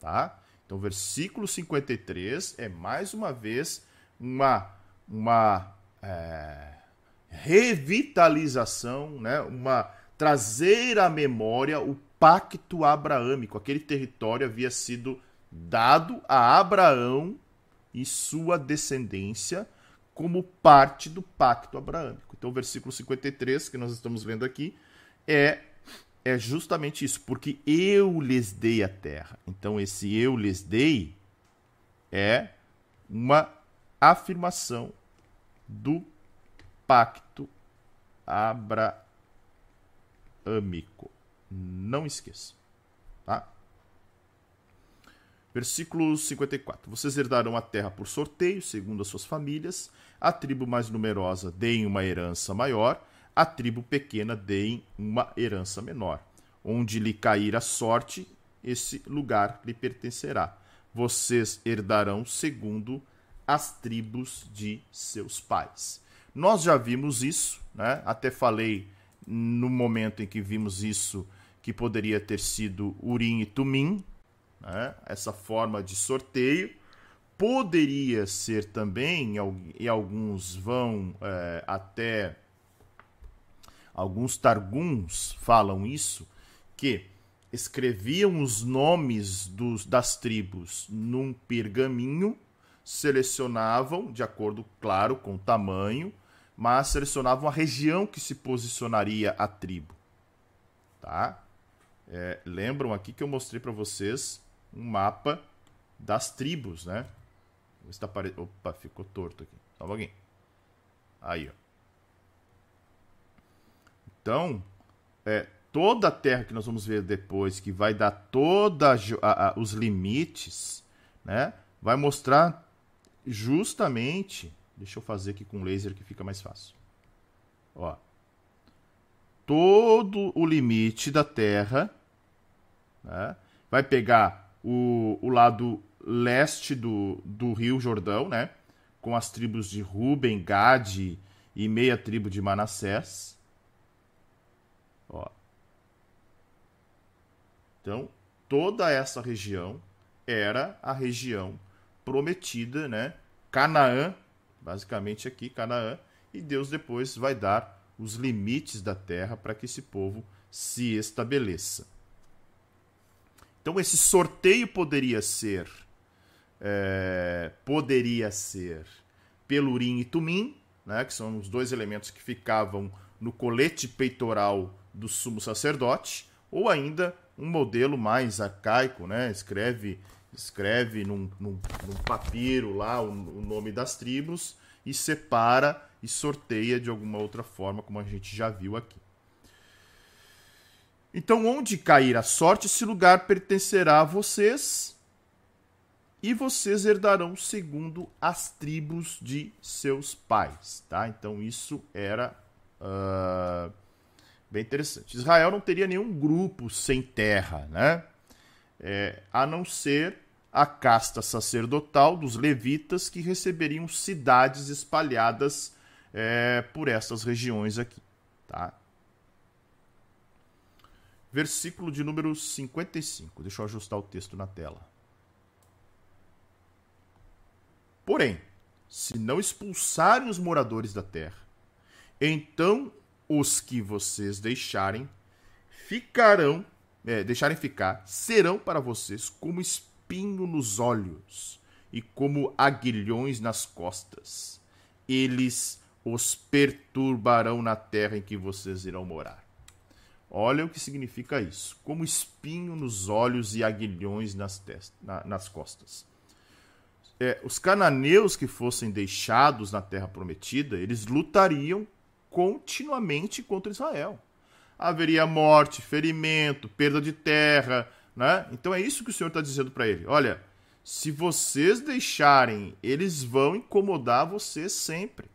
Tá? Então, versículo 53 é, mais uma vez, uma revitalização, né? Trazer à memória o pacto abraâmico. Aquele território havia sido dado a Abraão e sua descendência como parte do pacto abraâmico. Então, o versículo 53 que nós estamos vendo aqui é justamente isso, porque eu lhes dei a terra. Então, esse eu lhes dei é uma afirmação do pacto abraâmico. Não esqueça, tá? Versículo 54. Vocês herdarão a terra por sorteio, segundo as suas famílias. A tribo mais numerosa deem uma herança maior, a tribo pequena deem uma herança menor. Onde lhe cair a sorte, esse lugar lhe pertencerá. Vocês herdarão segundo as tribos de seus pais. Nós já vimos isso, né? Até falei no momento em que vimos isso, que poderia ter sido Urim e Tumim. Essa forma de sorteio poderia ser também, e alguns vão até, alguns targums falam isso, que escreviam os nomes das tribos num pergaminho, selecionavam, de acordo, claro, com o tamanho, mas selecionavam a região que se posicionaria a tribo. Tá? Lembram aqui que eu mostrei para vocês um mapa das tribos, né? Está aparecendo. Opa, ficou torto aqui. Só um pouquinho. Aí, ó. Então, toda a terra que nós vamos ver depois, que vai dar todos os limites, né? Vai mostrar justamente. Deixa eu fazer aqui com laser que fica mais fácil. Ó. Todo o limite da terra, né? Vai pegar o lado leste do Rio Jordão, né? Com as tribos de Ruben, Gade e meia tribo de Manassés. Ó. Então, toda essa região era a região prometida, né? Canaã, basicamente aqui, Canaã. E Deus depois vai dar os limites da terra para que esse povo se estabeleça. Então, esse sorteio poderia ser pelo Urim e Tumim, né, que são os dois elementos que ficavam no colete peitoral do sumo sacerdote, ou ainda um modelo mais arcaico, né, escreve num papiro lá o nome das tribos e separa e sorteia de alguma outra forma, como a gente já viu aqui. Então, onde cair a sorte, esse lugar pertencerá a vocês e vocês herdarão segundo as tribos de seus pais. Tá? Então, isso era bem interessante. Israel não teria nenhum grupo sem terra, né? A não ser a casta sacerdotal dos levitas, que receberiam cidades espalhadas por essas regiões aqui. Tá? Versículo de número 55. Deixa eu ajustar o texto na tela. Porém, se não expulsarem os moradores da terra, então os que vocês deixarem ficar, serão para vocês como espinho nos olhos e como aguilhões nas costas. Eles os perturbarão na terra em que vocês irão morar. Olha o que significa isso. Como espinho nos olhos e aguilhões nas costas. Os cananeus que fossem deixados na terra prometida, eles lutariam continuamente contra Israel. Haveria morte, ferimento, perda de terra. Né? Então é isso que o Senhor está dizendo para ele. Olha, Se vocês deixarem, eles vão incomodar vocês sempre.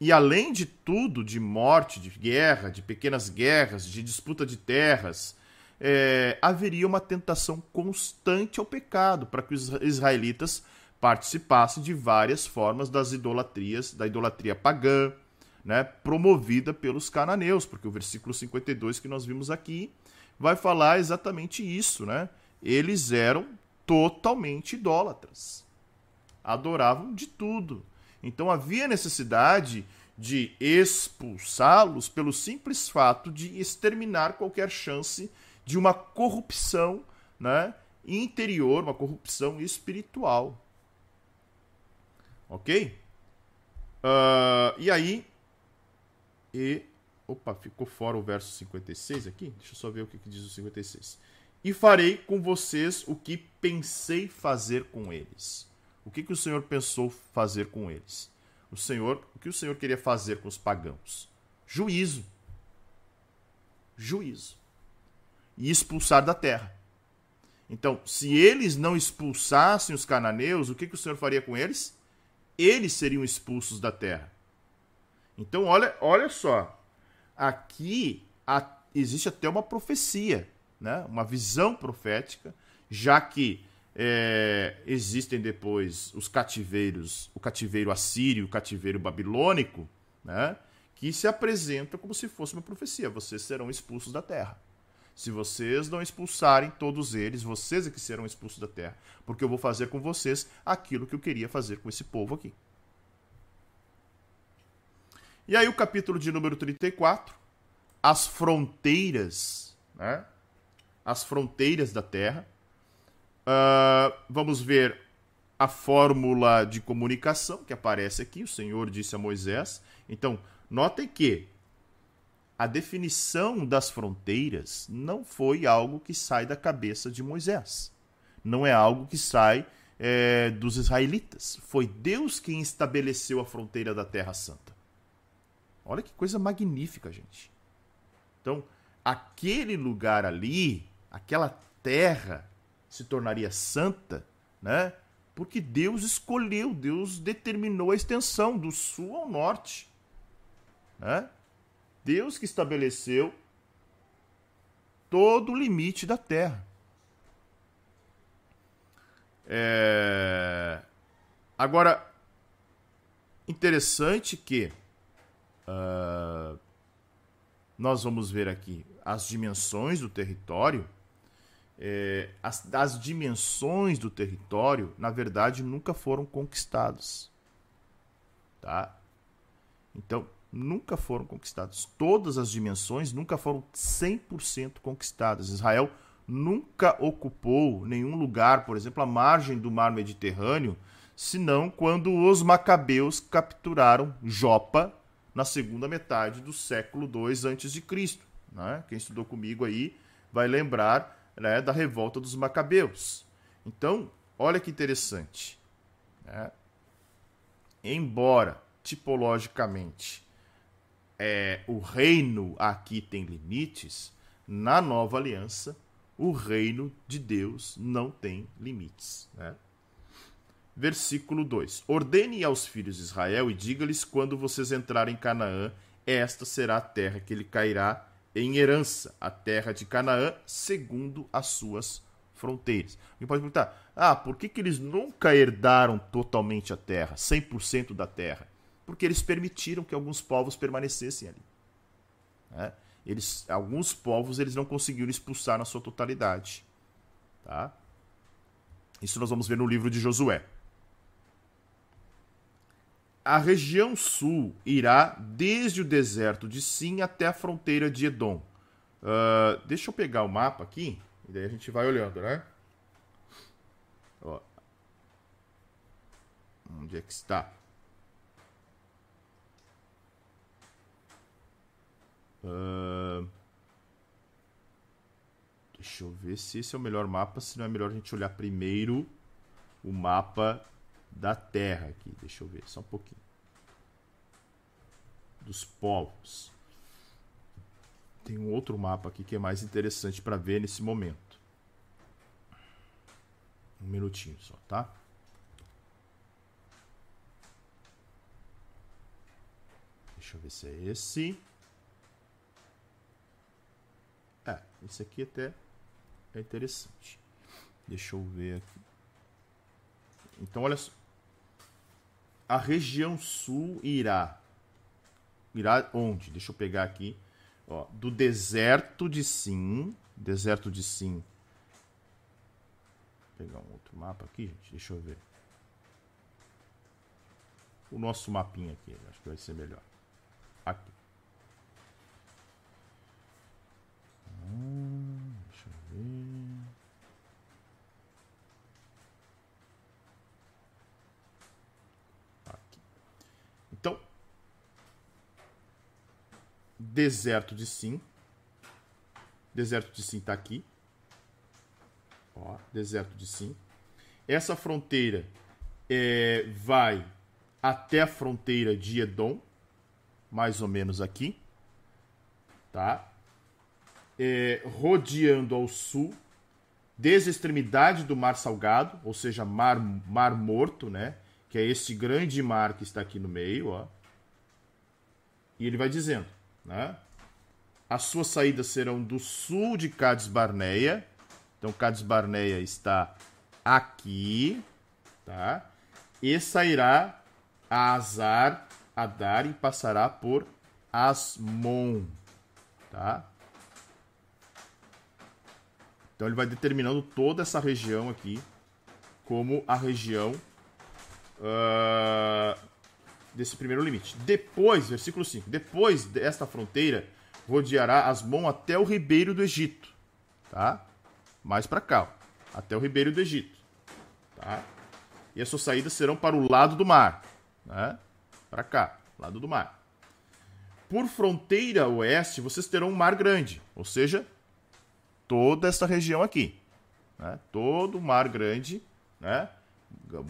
E além de tudo, de morte, de guerra, de pequenas guerras, de disputa de terras, haveria uma tentação constante ao pecado para que os israelitas participassem de várias formas das idolatrias, da idolatria pagã, né, promovida pelos cananeus, porque o versículo 52 que nós vimos aqui vai falar exatamente isso, né? Eles eram totalmente idólatras, adoravam de tudo. Então havia necessidade de expulsá-los pelo simples fato de exterminar qualquer chance de uma corrupção, né, interior, uma corrupção espiritual. Ok? E aí... Opa, ficou fora o verso 56 aqui. Deixa eu só ver o que diz o 56. E farei com vocês o que pensei fazer com eles. O que o Senhor pensou fazer com eles? O que o Senhor queria fazer com os pagãos? Juízo. Juízo. E expulsar da terra. Então, se eles não expulsassem os cananeus, o que o Senhor faria com eles? Eles seriam expulsos da terra. Então, olha só. Aqui existe até uma profecia, né? Uma visão profética, já que existem depois os cativeiros, o cativeiro assírio, o cativeiro babilônico, né? Que se apresenta como se fosse uma profecia. Vocês serão expulsos da terra. Se vocês não expulsarem todos eles, vocês é que serão expulsos da terra, porque eu vou fazer com vocês aquilo que eu queria fazer com esse povo aqui. E aí o capítulo de número 34, as fronteiras, né? As fronteiras da terra. Vamos ver a fórmula de comunicação que aparece aqui. O Senhor disse a Moisés. Então, notem que a definição das fronteiras não foi algo que sai da cabeça de Moisés. Não é algo que sai dos israelitas. Foi Deus quem estabeleceu a fronteira da Terra Santa. Olha que coisa magnífica, gente. Então, aquele lugar ali, aquela terra se tornaria santa, né? Porque Deus escolheu, Deus determinou a extensão do sul ao norte, né? Deus que estabeleceu todo o limite da terra. Agora, interessante que nós vamos ver aqui as dimensões do território. As dimensões do território, na verdade, nunca foram conquistadas. Tá? Então, nunca foram conquistadas. Todas as dimensões nunca foram 100% conquistadas. Israel nunca ocupou nenhum lugar, por exemplo, a margem do mar Mediterrâneo, senão quando os macabeus capturaram Jopa na segunda metade do século II a.C. Né? Quem estudou comigo aí vai lembrar, né, da revolta dos macabeus. Então, olha que interessante, né? Embora, tipologicamente, o reino aqui tem limites, na nova aliança, o reino de Deus não tem limites, né? Versículo 2. Ordene aos filhos de Israel e diga-lhes: quando vocês entrarem em Canaã, esta será a terra que lhe cairá em herança, a terra de Canaã, segundo as suas fronteiras. Alguém pode perguntar: por que eles nunca herdaram totalmente a terra, 100% da terra? Porque eles permitiram que alguns povos permanecessem ali. Né? Alguns povos eles não conseguiram expulsar na sua totalidade. Tá? Isso nós vamos ver no livro de Josué. A região sul irá desde o deserto de Sim até a fronteira de Edom. Deixa eu pegar o mapa aqui, e daí a gente vai olhando, né? Ó. Onde é que está? Deixa eu ver se esse é o melhor mapa, se não é melhor a gente olhar primeiro o mapa da terra aqui, deixa eu ver, só um pouquinho. Dos povos. Tem um outro mapa aqui que é mais interessante para ver nesse momento. Um minutinho só, tá? Deixa eu ver se é esse. É, esse aqui até é interessante. Deixa eu ver aqui. Então, olha só. A região sul irá... Irá onde? Deixa eu pegar aqui. Ó, do deserto de Sim. Deserto de Sim. Vou pegar um outro mapa aqui, gente. Deixa eu ver. O nosso mapinha aqui. Acho que vai ser melhor. Aqui. Deixa eu ver. Aqui. Então, deserto de Sim. Deserto de Sim tá aqui. Ó, deserto de Sim. Essa fronteira vai até a fronteira de Edom, mais ou menos aqui, tá? Rodeando ao sul, desde a extremidade do Mar Salgado, ou seja, Mar Morto, né? Que é esse grande mar que está aqui no meio, ó. E ele vai dizendo, né? As suas saídas serão do sul de Cades Barneia. Então, Cades Barneia está aqui, tá? E sairá a Azar, Adar e passará por Asmon, tá? Então, ele vai determinando toda essa região aqui como a região desse primeiro limite. Depois, versículo 5, depois desta fronteira, rodeará Asmon até o ribeiro do Egito, tá? Mais para cá, ó, até o ribeiro do Egito, tá? E as suas saídas serão para o lado do mar, né? Para cá, lado do mar. Por fronteira oeste, vocês terão um Mar Grande, ou seja... toda essa região aqui, né? Todo o Mar Grande, né?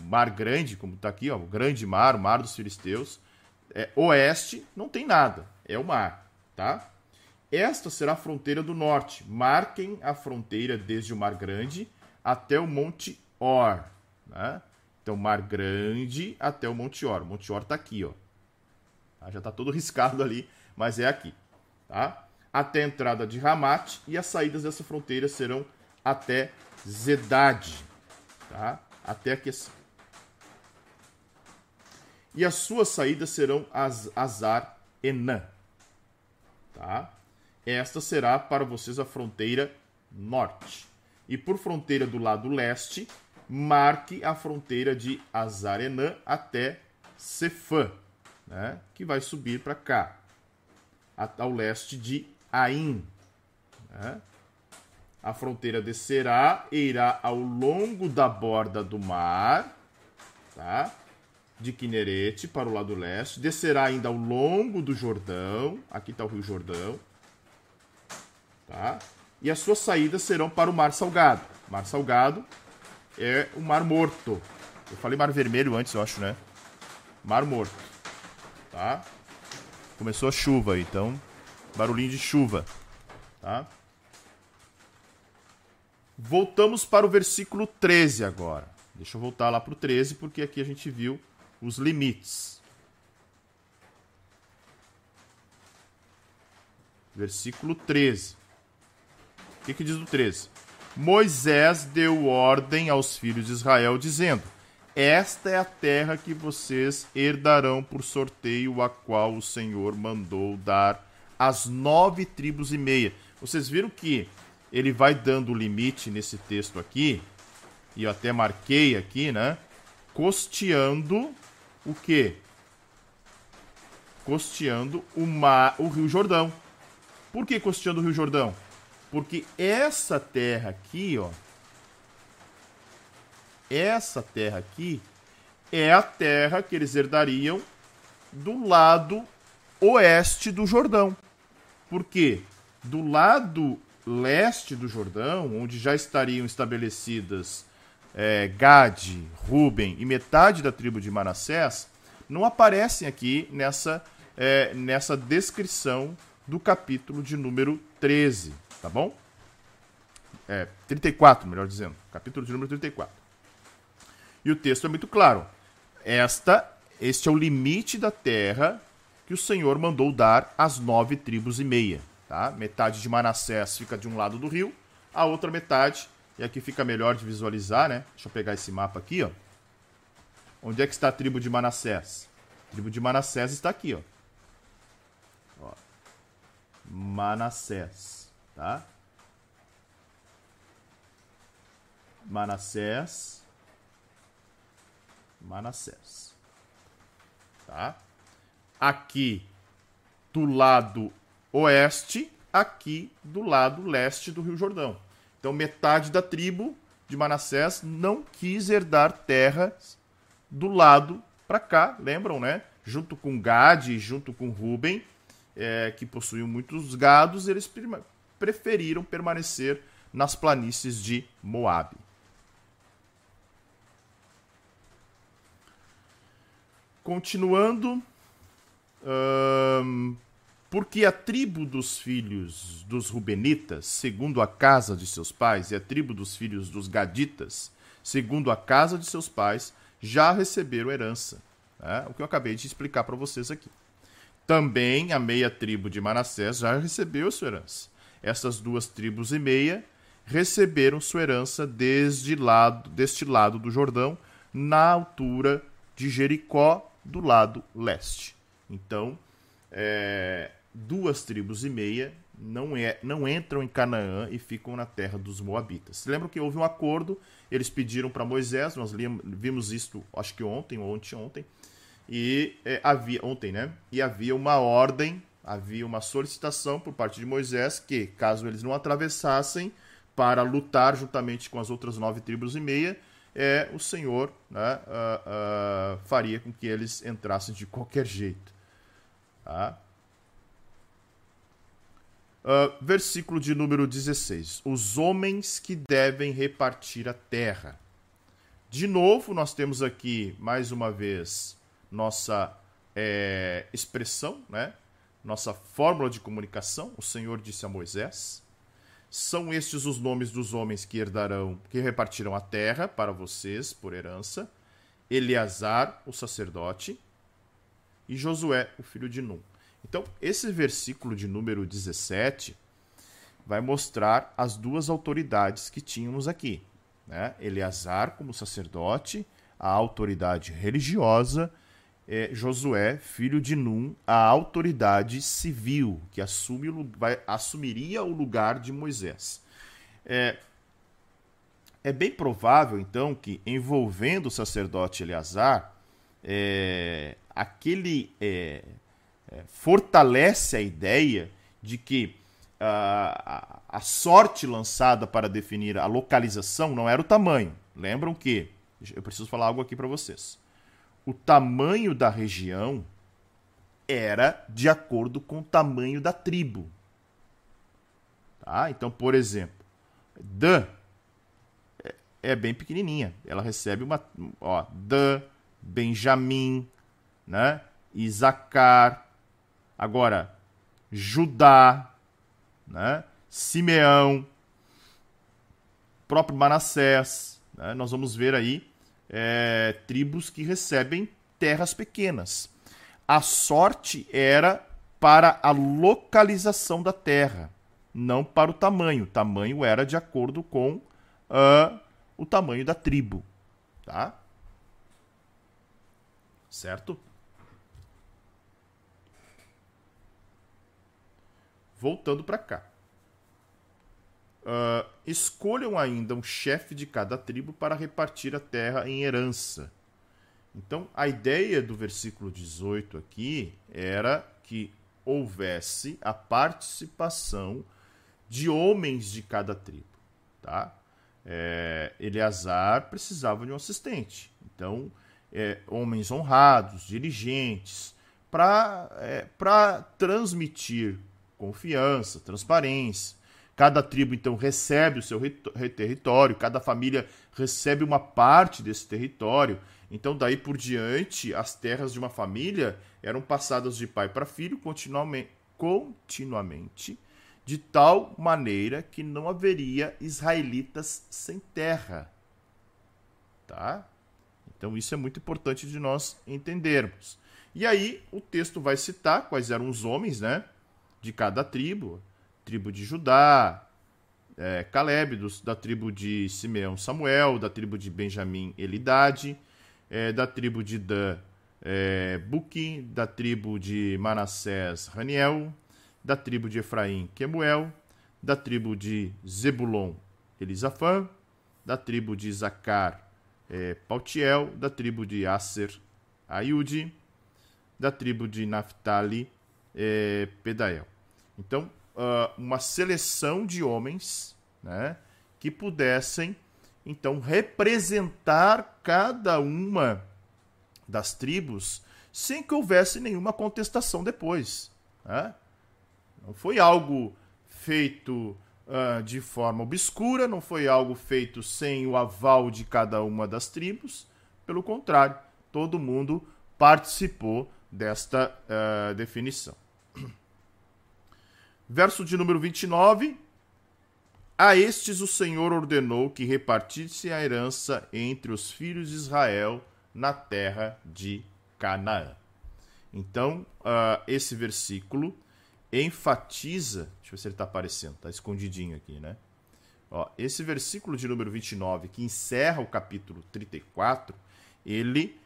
Mar Grande, como está aqui, ó, o grande mar, o mar dos filisteus. Oeste não tem nada, é o mar, tá? Esta será a fronteira do norte. Marquem a fronteira desde o Mar Grande até o Monte Hor, né? Então, Mar Grande até o Monte Hor. O Monte Hor está aqui, ó. Já está todo riscado ali, mas é aqui, tá? Até a entrada de Ramat, e as saídas dessa fronteira serão até Zedade, tá? Até aqui assim. E as suas saídas serão Azar Enã, tá? Esta será para vocês a fronteira norte. E por fronteira do lado leste, marque a fronteira de Azar Enã até Cefã, né? Que vai subir para cá, ao leste de Ain, né? A fronteira descerá e irá ao longo da borda do mar, tá? De Quinerete para o lado leste. Descerá ainda ao longo do Jordão. Aqui está o Rio Jordão, tá? E as suas saídas serão para o Mar Salgado. Mar Salgado é o Mar Morto. Eu falei Mar Vermelho antes, eu acho, né? Mar Morto, tá? Começou a chuva, então barulhinho de chuva, tá? Voltamos para o versículo 13 agora. Deixa eu voltar lá para o 13, porque aqui a gente viu os limites. Versículo 13. O que diz do 13? Moisés deu ordem aos filhos de Israel, dizendo... Esta é a terra que vocês herdarão por sorteio, a qual o Senhor mandou dar às 9 tribos e meia. Vocês viram que ele vai dando limite nesse texto aqui, e eu até marquei aqui, né? Costeando o quê? Costeando o Rio Jordão. Por que costeando o Rio Jordão? Porque essa terra aqui, ó, essa terra aqui é a terra que eles herdariam do lado oeste do Jordão. Por quê? Do lado leste do Jordão, onde já estariam estabelecidas Gade, Ruben e metade da tribo de Manassés, não aparecem aqui nessa descrição do capítulo de número 13, tá bom? 34, melhor dizendo. Capítulo de número 34. E o texto é muito claro. Este é o limite da terra que o Senhor mandou dar às 9 tribos e meia. Tá? Metade de Manassés fica de um lado do rio, a outra metade, e aqui fica melhor de visualizar, né? Deixa eu pegar esse mapa aqui, ó. Onde é que está a tribo de Manassés? A tribo de Manassés está aqui, ó. Ó. Manassés, tá? Manassés, tá? Aqui do lado oeste, aqui do lado leste do Rio Jordão. Então metade da tribo de Manassés não quis herdar terras do lado para cá, lembram, né? Junto com Gade e junto com Ruben, que possuíam muitos gados, eles preferiram permanecer nas planícies de Moabe. Continuando, porque a tribo dos filhos dos Rubenitas, segundo a casa de seus pais, e a tribo dos filhos dos Gaditas, segundo a casa de seus pais, já receberam herança, né? O que eu acabei de explicar para vocês aqui. Também a meia tribo de Manassés já recebeu sua herança. Essas 2 tribos e meia receberam sua herança deste lado do Jordão, na altura de Jericó, do lado leste. Então, 2 tribos e meia não entram em Canaã e ficam na terra dos moabitas. Lembram que houve um acordo, eles pediram para Moisés, nós vimos isso acho que ontem ou anteontem, e havia uma ordem, havia uma solicitação por parte de Moisés que, caso eles não atravessassem para lutar juntamente com as outras 9 tribos e meia, o Senhor, né, faria com que eles entrassem de qualquer jeito. Tá? Versículo de número 16. Os homens que devem repartir a terra. De novo, nós temos aqui, mais uma vez, nossa expressão, né? Nossa fórmula de comunicação. O Senhor disse a Moisés: são estes os nomes dos homens que herdarão, que repartirão a terra para vocês por herança: Eleazar, o sacerdote, e Josué, o filho de Num. Então, esse versículo de número 17 vai mostrar as duas autoridades que tínhamos aqui, né? Eleazar como sacerdote, a autoridade religiosa, Josué, filho de Num, a autoridade civil, que assumiria o lugar de Moisés. É bem provável, então, que envolvendo o sacerdote Eleazar, fortalece a ideia de que a sorte lançada para definir a localização não era o tamanho. Lembram que, eu preciso falar algo aqui para vocês, o tamanho da região era de acordo com o tamanho da tribo. Tá? Então, por exemplo, Dan é bem pequenininha. Ela recebe Dan, Benjamim, né? Isacar. Agora, Judá, né? Simeão, próprio Manassés. Né? Nós vamos ver aí tribos que recebem terras pequenas. A sorte era para a localização da terra, não para o tamanho. O tamanho era de acordo com o tamanho da tribo. Tá? Certo? Voltando para cá. Escolham ainda um chefe de cada tribo para repartir a terra em herança. Então, a ideia do versículo 18 aqui era que houvesse a participação de homens de cada tribo. Tá? Eleazar precisava de um assistente. Então, homens honrados, dirigentes, para transmitir confiança, transparência. Cada tribo, então, recebe o seu território, cada família recebe uma parte desse território. Então, daí por diante, as terras de uma família eram passadas de pai para filho continuamente, de tal maneira que não haveria israelitas sem terra. Tá? Então isso é muito importante de nós entendermos. E aí o texto vai citar quais eram os homens, né, de cada tribo. Tribo de Judá, Caleb, da tribo de Simeão, Samuel, da tribo de Benjamim, Elidade, da tribo de Dan, Buqui, da tribo de Manassés, Raniel, da tribo de Efraim, Quemuel, da tribo de Zebulon, Elisafã, da tribo de Issacar, Paltiel, da tribo de Asser, Aiude, da tribo de Naphtali, Pedael. Então, uma seleção de homens, né, que pudessem, então, representar cada uma das tribos sem que houvesse nenhuma contestação depois, né? Não foi algo feito de forma obscura, não foi algo feito sem o aval de cada uma das tribos. Pelo contrário, todo mundo participou desta definição. Verso de número 29. A estes o Senhor ordenou que repartisse a herança entre os filhos de Israel na terra de Canaã. Então, esse versículo enfatiza... Deixa eu ver se ele está aparecendo, está escondidinho aqui, né? Ó, esse versículo de número 29, que encerra o capítulo 34, ele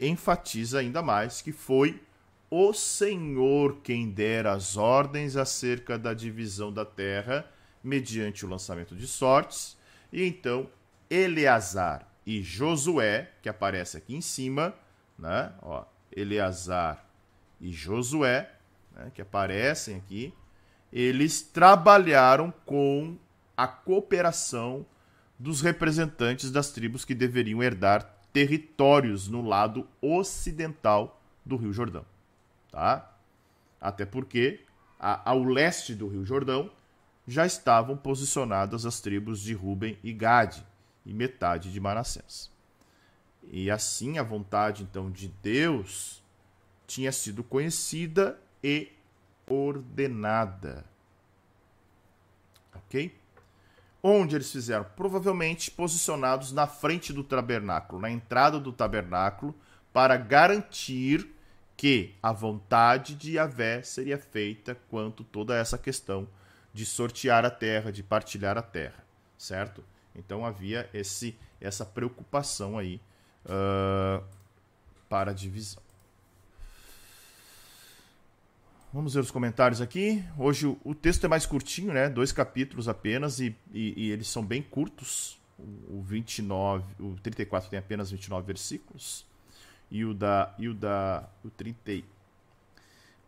enfatiza ainda mais que foi o Senhor quem dera as ordens acerca da divisão da terra mediante o lançamento de sortes. E então Eleazar e Josué, que aparece aqui em cima, né? Ó, Eleazar e Josué, né, que aparecem aqui, eles trabalharam com a cooperação dos representantes das tribos que deveriam herdar territórios no lado ocidental do Rio Jordão. Tá? Até porque, ao leste do Rio Jordão, já estavam posicionadas as tribos de Ruben e Gade, e metade de Manassés. E assim a vontade, então, de Deus tinha sido conhecida e ordenada. Ok? Onde eles fizeram? Provavelmente posicionados na frente do tabernáculo, na entrada do tabernáculo, para garantir que a vontade de Yahvé seria feita quanto toda essa questão de sortear a terra, de partilhar a terra, certo? Então havia essa preocupação aí para a divisão. Vamos ver os comentários aqui. Hoje o texto é mais curtinho, né? 2 capítulos apenas e eles são bem curtos. O 34 tem apenas 29 versículos. E o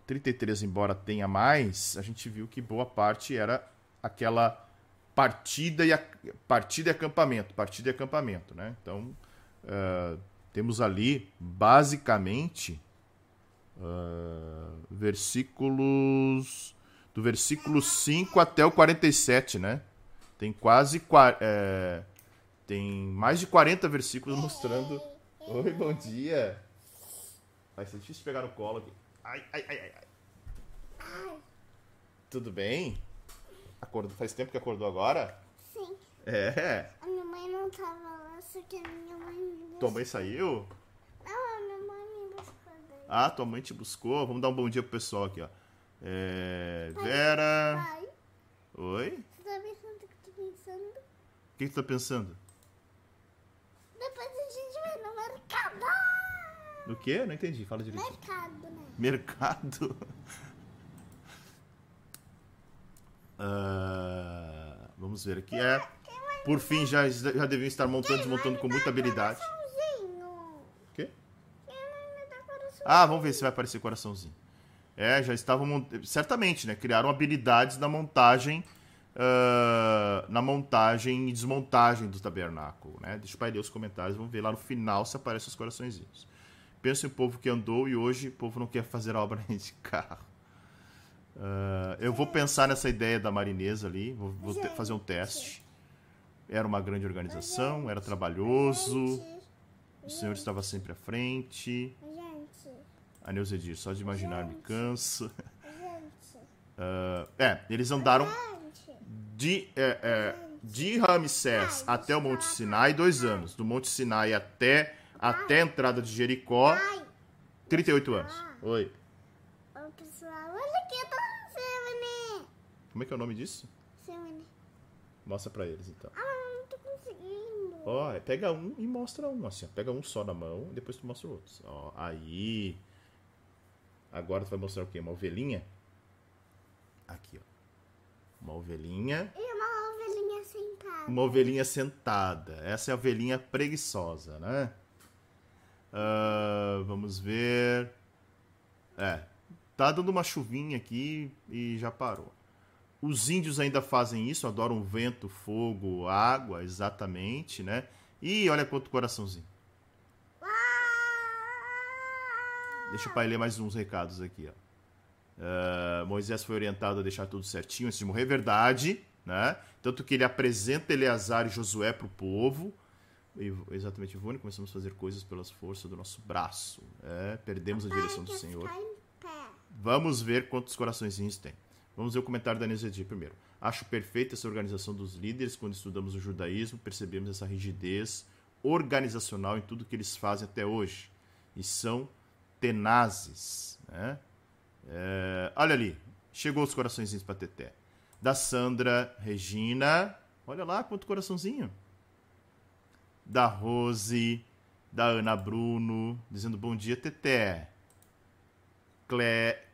33, embora tenha mais, a gente viu que boa parte era aquela partida e acampamento, né? Então, temos ali, basicamente, versículos... Do versículo 5 até o 47, né? Tem tem mais de 40 versículos mostrando... Oi, bom dia. Vai ser difícil pegar no colo aqui. Ai. Tudo bem? Acordou? Faz tempo que acordou agora? Sim. A minha mãe não tava lá, só que a minha mãe me buscou. Tua mãe saiu? Não, a minha mãe me buscou. Ah, tua mãe te buscou? Vamos dar um bom dia pro pessoal aqui, ó. Vera. Pai. Oi? Você tá pensando o que eu tô pensando? O que tu tá pensando? Depois a gente vai no mercado. No quê? Não entendi. Fala direito. Mercado, né? Mercado? Vamos ver aqui. Por fim, já deviam estar montando e desmontando com muita habilidade. Coraçãozinho. O quê? Coraçãozinho. Ah, vamos ver se vai aparecer coraçãozinho. Já estavam montando. Certamente, né? Criaram habilidades na montagem. Na montagem e desmontagem do tabernáculo, né? Deixa eu ler os comentários, vamos ver lá no final se aparecem os coraçõezinhos. Pensa em povo que andou e hoje o povo não quer fazer a obra nem de carro. Eu vou pensar nessa ideia da Marinesa ali, vou fazer um teste. Era uma grande organização, era trabalhoso, o Senhor estava sempre à frente. A Neuza diz, só de imaginar me canso. Eles andaram de Ramsés até o Monte Sinai, 2 anos. Do Monte Sinai até até a entrada de Jericó, 38 anos. Oi. Ô, pessoal, olha aqui, eu tô no Semane. Como é que é o nome disso? Semane. Mostra pra eles, então. Ah, eu não tô conseguindo. Ó, pega um e mostra um, assim. Ó. Pega um só na mão, depois tu mostra o outro. Ó, aí. Agora tu vai mostrar o quê? Uma ovelhinha? Aqui, ó. Uma ovelhinha. E uma ovelhinha sentada. Uma ovelhinha sentada. Essa é a ovelhinha preguiçosa, né? Vamos ver. É. Tá dando uma chuvinha aqui e já parou. Os índios ainda fazem isso, adoram vento, fogo, água, exatamente, né? E olha quanto coraçãozinho. Deixa o pai ler mais uns recados aqui, ó. Moisés foi orientado a deixar tudo certinho antes de morrer, verdade, né? Tanto que ele apresenta Eleazar e Josué para o povo. E, exatamente, Ivone, começamos a fazer coisas pelas forças do nosso braço, né? Perdemos a direção do Senhor. Vamos ver quantos coraçõezinhos tem. Vamos ver o comentário da Nezedi primeiro. Acho perfeita essa organização dos líderes. Quando estudamos o judaísmo, percebemos essa rigidez organizacional em tudo que eles fazem até hoje. E são tenazes, né? Olha ali, chegou os coraçõezinhos para Teté. Da Sandra, Regina, olha lá quanto coraçãozinho. Da Rose, da Ana Bruno, dizendo bom dia, Teté.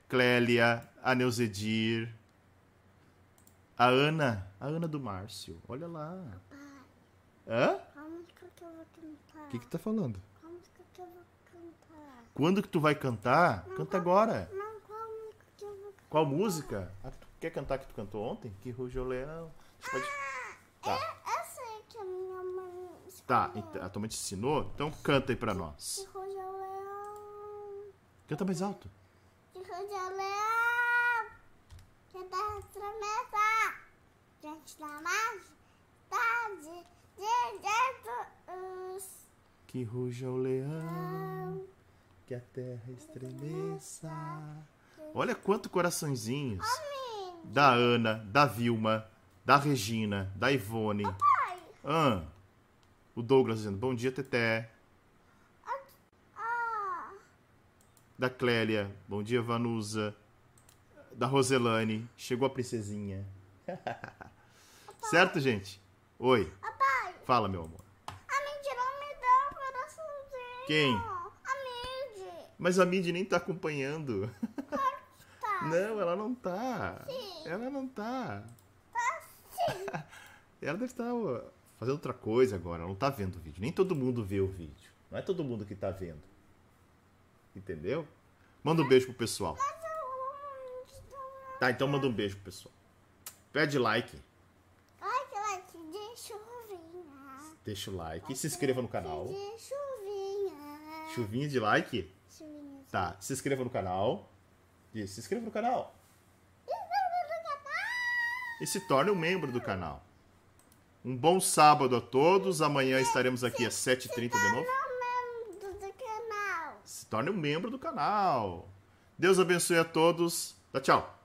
Clélia, a Neuzedir, a Ana do Márcio, olha lá. Hã? A música que eu vou cantar. O que tá falando? A música que eu vou cantar. Quando que tu vai cantar? Canta agora. Qual música? Ah, tu quer cantar que tu cantou ontem? Que rugiu o leão. Pode... Tá. Eu sei que a minha mãe ensinou. Tá, a tua mãe te ensinou? Então canta aí pra nós. Que rugiu o leão. Canta mais alto. Que rugiu o leão. Que dá as promessas. Diante da majestade de Jesus. Que ruja o leão. Que a terra estremeça. Olha quanto coraçõezinhos. Amém. Da Ana, da Vilma, da Regina, da Ivone. Papai. O Douglas dizendo, bom dia, Teté. Da Clélia, bom dia, Vanusa. Da Roselane, chegou a princesinha. Certo, gente? Oi. Papai. Fala, meu amor. A Midi não me dá um coraçãozinho. Quem? A Midi. Mas a Midi nem tá acompanhando. Não, ela não tá. Sim. Ela não tá. Tá sim. Ela deve estar fazendo outra coisa agora. Ela não tá vendo o vídeo. Nem todo mundo vê o vídeo. Não é todo mundo que tá vendo. Entendeu? Manda um beijo pro pessoal. Tá, então manda um beijo pro pessoal. Pede like. Like, deixa chuvinha. Deixa o like. E se inscreva no canal. Deixa chuvinha. Chuvinha de like? Chuvinha. Tá, se inscreva no canal. Isso, se inscreva no canal. E se torne um membro do canal. Um bom sábado a todos. Amanhã estaremos aqui às 7h30 de novo. Se torne um membro do canal. Se torne um membro do canal. Deus abençoe a todos. Dá tchau.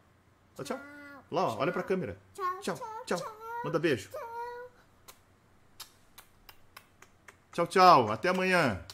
Dá tchau. Lá, ó, olha pra câmera. Tchau, tchau. Manda beijo. Tchau, tchau. Até amanhã.